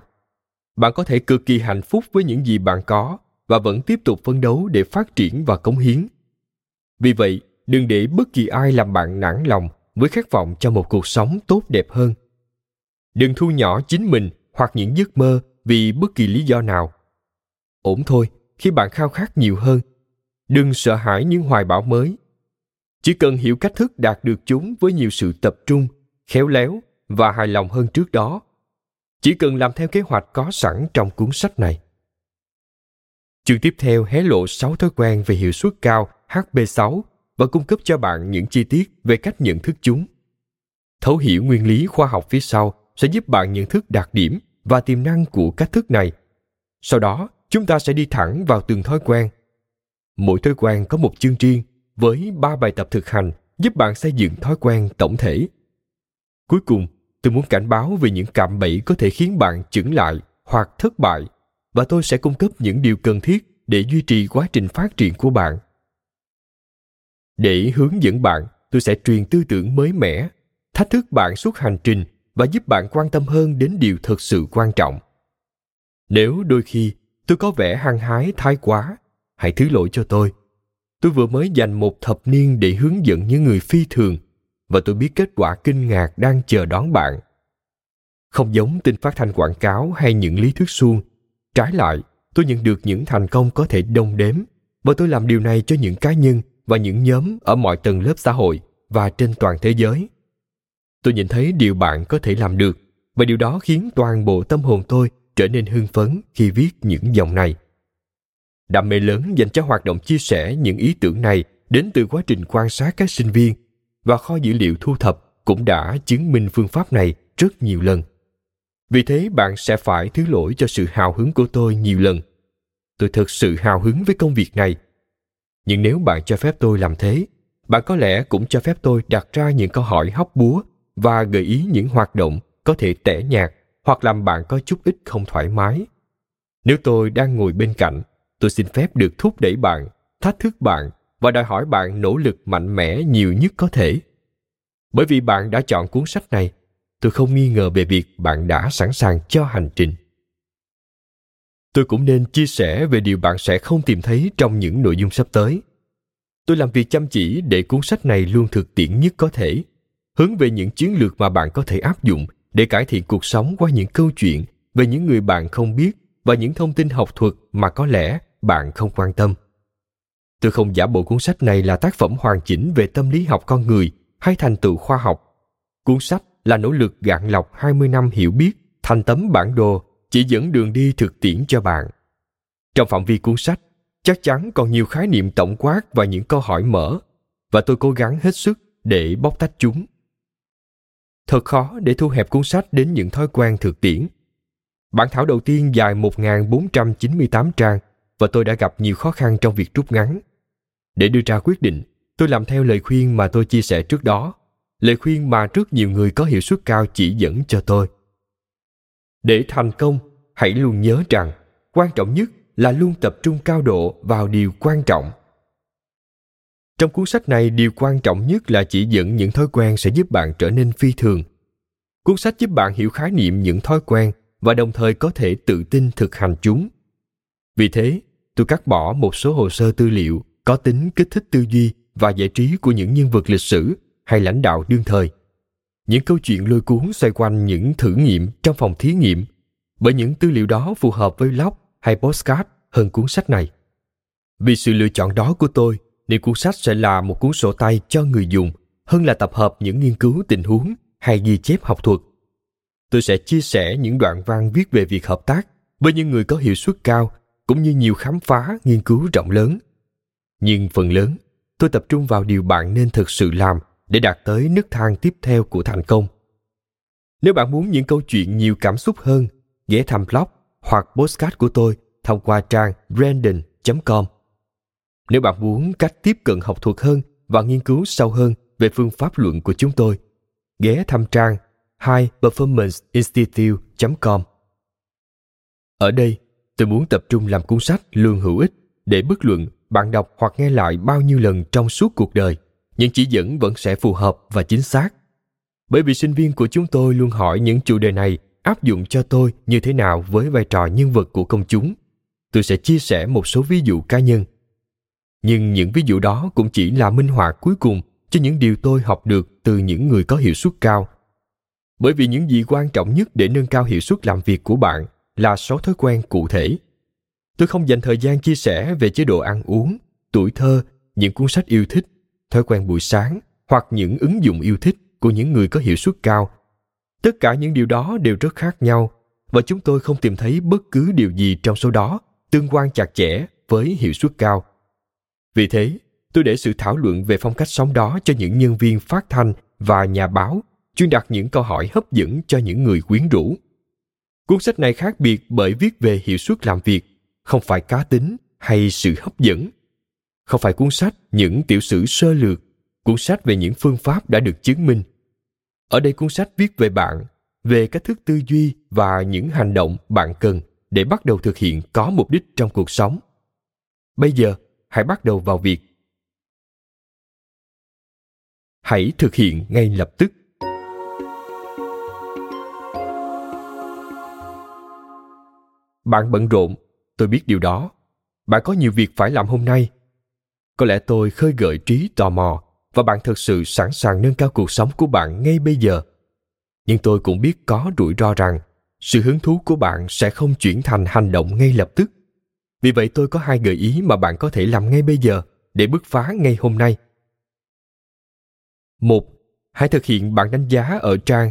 Bạn có thể cực kỳ hạnh phúc với những gì bạn có và vẫn tiếp tục phấn đấu để phát triển và cống hiến. Vì vậy, đừng để bất kỳ ai làm bạn nản lòng với khát vọng cho một cuộc sống tốt đẹp hơn. Đừng thu nhỏ chính mình hoặc những giấc mơ vì bất kỳ lý do nào. Ổn thôi khi bạn khao khát nhiều hơn. Đừng sợ hãi những hoài bão mới. Chỉ cần hiểu cách thức đạt được chúng với nhiều sự tập trung, khéo léo và hài lòng hơn trước đó. Chỉ cần làm theo kế hoạch có sẵn trong cuốn sách này. Chương tiếp theo hé lộ 6 thói quen về hiệu suất cao HP6 và cung cấp cho bạn những chi tiết về cách nhận thức chúng. Thấu hiểu nguyên lý khoa học phía sau sẽ giúp bạn nhận thức đặc điểm và tiềm năng của cách thức này. Sau đó, chúng ta sẽ đi thẳng vào từng thói quen. Mỗi thói quen có một chương riêng với 3 bài tập thực hành giúp bạn xây dựng thói quen tổng thể. Cuối cùng, tôi muốn cảnh báo về những cạm bẫy có thể khiến bạn chững lại hoặc thất bại, và tôi sẽ cung cấp những điều cần thiết để duy trì quá trình phát triển của bạn. Để hướng dẫn bạn, tôi sẽ truyền tư tưởng mới mẻ, thách thức bạn suốt hành trình và giúp bạn quan tâm hơn đến điều thực sự quan trọng. Nếu đôi khi tôi có vẻ hăng hái thái quá, hãy thứ lỗi cho tôi. Tôi vừa mới dành một thập niên để hướng dẫn những người phi thường, và tôi biết kết quả kinh ngạc đang chờ đón bạn. Không giống tin phát thanh quảng cáo hay những lý thuyết suông, trái lại, tôi nhận được những thành công có thể đong đếm, và tôi làm điều này cho những cá nhân và những nhóm ở mọi tầng lớp xã hội và trên toàn thế giới. Tôi nhìn thấy điều bạn có thể làm được, và điều đó khiến toàn bộ tâm hồn tôi trở nên hưng phấn khi viết những dòng này. Đam mê lớn dành cho hoạt động chia sẻ những ý tưởng này đến từ quá trình quan sát các sinh viên, và kho dữ liệu thu thập cũng đã chứng minh phương pháp này rất nhiều lần. Vì thế bạn sẽ phải thứ lỗi cho sự hào hứng của tôi nhiều lần. Tôi thực sự hào hứng với công việc này. Nhưng nếu bạn cho phép tôi làm thế, bạn có lẽ cũng cho phép tôi đặt ra những câu hỏi hóc búa và gợi ý những hoạt động có thể tẻ nhạt hoặc làm bạn có chút ít không thoải mái. Nếu tôi đang ngồi bên cạnh, tôi xin phép được thúc đẩy bạn, thách thức bạn và đòi hỏi bạn nỗ lực mạnh mẽ nhiều nhất có thể. Bởi vì bạn đã chọn cuốn sách này, tôi không nghi ngờ về việc bạn đã sẵn sàng cho hành trình. Tôi cũng nên chia sẻ về điều bạn sẽ không tìm thấy trong những nội dung sắp tới. Tôi làm việc chăm chỉ để cuốn sách này luôn thực tiễn nhất có thể, hướng về những chiến lược mà bạn có thể áp dụng để cải thiện cuộc sống qua những câu chuyện về những người bạn không biết và những thông tin học thuật mà có lẽ bạn không quan tâm. Tôi không giả bộ cuốn sách này là tác phẩm hoàn chỉnh về tâm lý học con người hay thành tựu khoa học. Cuốn sách là nỗ lực gạn lọc 20 năm hiểu biết thành tấm bản đồ chỉ dẫn đường đi thực tiễn cho bạn. Trong phạm vi cuốn sách, chắc chắn còn nhiều khái niệm tổng quát và những câu hỏi mở, và tôi cố gắng hết sức để bóc tách chúng. Thật khó để thu hẹp cuốn sách đến những thói quen thực tiễn. Bản thảo đầu tiên dài 1.498 trang và tôi đã gặp nhiều khó khăn trong việc rút ngắn. Để đưa ra quyết định, tôi làm theo lời khuyên mà tôi chia sẻ trước đó, lời khuyên mà rất nhiều người có hiệu suất cao chỉ dẫn cho tôi. Để thành công, hãy luôn nhớ rằng quan trọng nhất là luôn tập trung cao độ vào điều quan trọng. Trong cuốn sách này, điều quan trọng nhất là chỉ dẫn những thói quen sẽ giúp bạn trở nên phi thường. Cuốn sách giúp bạn hiểu khái niệm những thói quen và đồng thời có thể tự tin thực hành chúng. Vì thế, tôi cắt bỏ một số hồ sơ tư liệu có tính kích thích tư duy và giải trí của những nhân vật lịch sử hay lãnh đạo đương thời. Những câu chuyện lôi cuốn xoay quanh những thử nghiệm trong phòng thí nghiệm, bởi những tư liệu đó phù hợp với blog hay podcast hơn cuốn sách này. Vì sự lựa chọn đó của tôi, nên cuốn sách sẽ là một cuốn sổ tay cho người dùng hơn là tập hợp những nghiên cứu tình huống hay ghi chép học thuật. Tôi sẽ chia sẻ những đoạn văn viết về việc hợp tác với những người có hiệu suất cao cũng như nhiều khám phá, nghiên cứu rộng lớn. Nhưng phần lớn, tôi tập trung vào điều bạn nên thực sự làm để đạt tới nấc thang tiếp theo của thành công. Nếu bạn muốn những câu chuyện nhiều cảm xúc hơn, ghé thăm blog hoặc podcast của tôi thông qua trang brandon.com. Nếu bạn muốn cách tiếp cận học thuật hơn và nghiên cứu sâu hơn về phương pháp luận của chúng tôi, ghé thăm trang highperformanceinstitute.com. Ở đây, tôi muốn tập trung làm cuốn sách luôn hữu ích để bất luận bạn đọc hoặc nghe lại bao nhiêu lần trong suốt cuộc đời, những chỉ dẫn vẫn sẽ phù hợp và chính xác. Bởi vì sinh viên của chúng tôi luôn hỏi những chủ đề này áp dụng cho tôi như thế nào với vai trò nhân vật của công chúng. Tôi sẽ chia sẻ một số ví dụ cá nhân. Nhưng những ví dụ đó cũng chỉ là minh họa cuối cùng cho những điều tôi học được từ những người có hiệu suất cao. Bởi vì những gì quan trọng nhất để nâng cao hiệu suất làm việc của bạn là 6 thói quen cụ thể. Tôi không dành thời gian chia sẻ về chế độ ăn uống, tuổi thơ, những cuốn sách yêu thích, thói quen buổi sáng hoặc những ứng dụng yêu thích của những người có hiệu suất cao. Tất cả những điều đó đều rất khác nhau và chúng tôi không tìm thấy bất cứ điều gì trong số đó tương quan chặt chẽ với hiệu suất cao. Vì thế, tôi để sự thảo luận về phong cách sống đó cho những nhân viên phát thanh và nhà báo, chuyên đặt những câu hỏi hấp dẫn cho những người quyến rũ. Cuốn sách này khác biệt bởi viết về hiệu suất làm việc, không phải cá tính hay sự hấp dẫn. Không phải cuốn sách những tiểu sử sơ lược, cuốn sách về những phương pháp đã được chứng minh. Ở đây cuốn sách viết về bạn, về cách thức tư duy và những hành động bạn cần để bắt đầu thực hiện có mục đích trong cuộc sống. Bây giờ, hãy bắt đầu vào việc. Hãy thực hiện ngay lập tức. Bạn bận rộn, tôi biết điều đó. Bạn có nhiều việc phải làm hôm nay. Có lẽ tôi khơi gợi trí tò mò và bạn thực sự sẵn sàng nâng cao cuộc sống của bạn ngay bây giờ. Nhưng tôi cũng biết có rủi ro rằng sự hứng thú của bạn sẽ không chuyển thành hành động ngay lập tức. Vì vậy tôi có 2 gợi ý mà bạn có thể làm ngay bây giờ để bứt phá ngay hôm nay. 1. Hãy thực hiện bảng đánh giá ở trang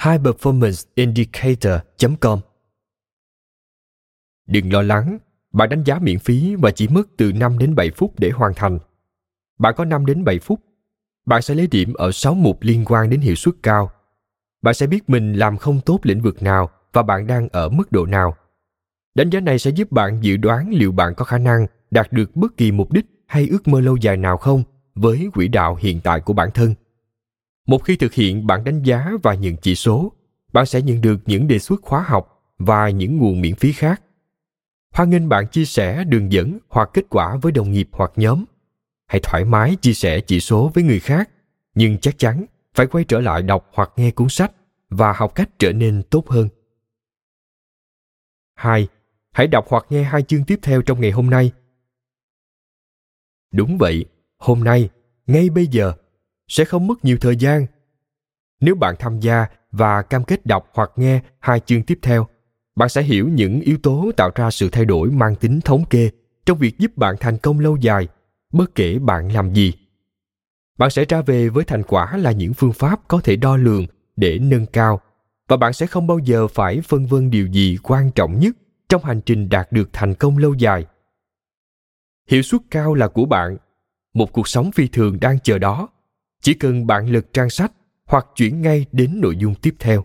highperformanceindicator.com. Đừng lo lắng, bảng đánh giá miễn phí và chỉ mất từ 5 đến 7 phút để hoàn thành. Bạn có 5 đến 7 phút. Bạn sẽ lấy điểm ở 6 mục liên quan đến hiệu suất cao. Bạn sẽ biết mình làm không tốt lĩnh vực nào và bạn đang ở mức độ nào. Đánh giá này sẽ giúp bạn dự đoán liệu bạn có khả năng đạt được bất kỳ mục đích hay ước mơ lâu dài nào không với quỹ đạo hiện tại của bản thân. Một khi thực hiện bảng đánh giá và những chỉ số, bạn sẽ nhận được những đề xuất khóa học và những nguồn miễn phí khác. Hoan nghênh bạn chia sẻ đường dẫn hoặc kết quả với đồng nghiệp hoặc nhóm. Hãy thoải mái chia sẻ chỉ số với người khác, nhưng chắc chắn phải quay trở lại đọc hoặc nghe cuốn sách và học cách trở nên tốt hơn. 2. Hãy đọc hoặc nghe 2 chương tiếp theo trong ngày hôm nay. Đúng vậy, hôm nay, ngay bây giờ, sẽ không mất nhiều thời gian. Nếu bạn tham gia và cam kết đọc hoặc nghe 2 chương tiếp theo, bạn sẽ hiểu những yếu tố tạo ra sự thay đổi mang tính thống kê trong việc giúp bạn thành công lâu dài, bất kể bạn làm gì. Bạn sẽ ra về với thành quả là những phương pháp có thể đo lường để nâng cao, và bạn sẽ không bao giờ phải phân vân điều gì quan trọng nhất trong hành trình đạt được thành công lâu dài. Hiệu suất cao là của bạn. Một cuộc sống phi thường đang chờ đó. Chỉ cần bạn lật trang sách hoặc chuyển ngay đến nội dung tiếp theo.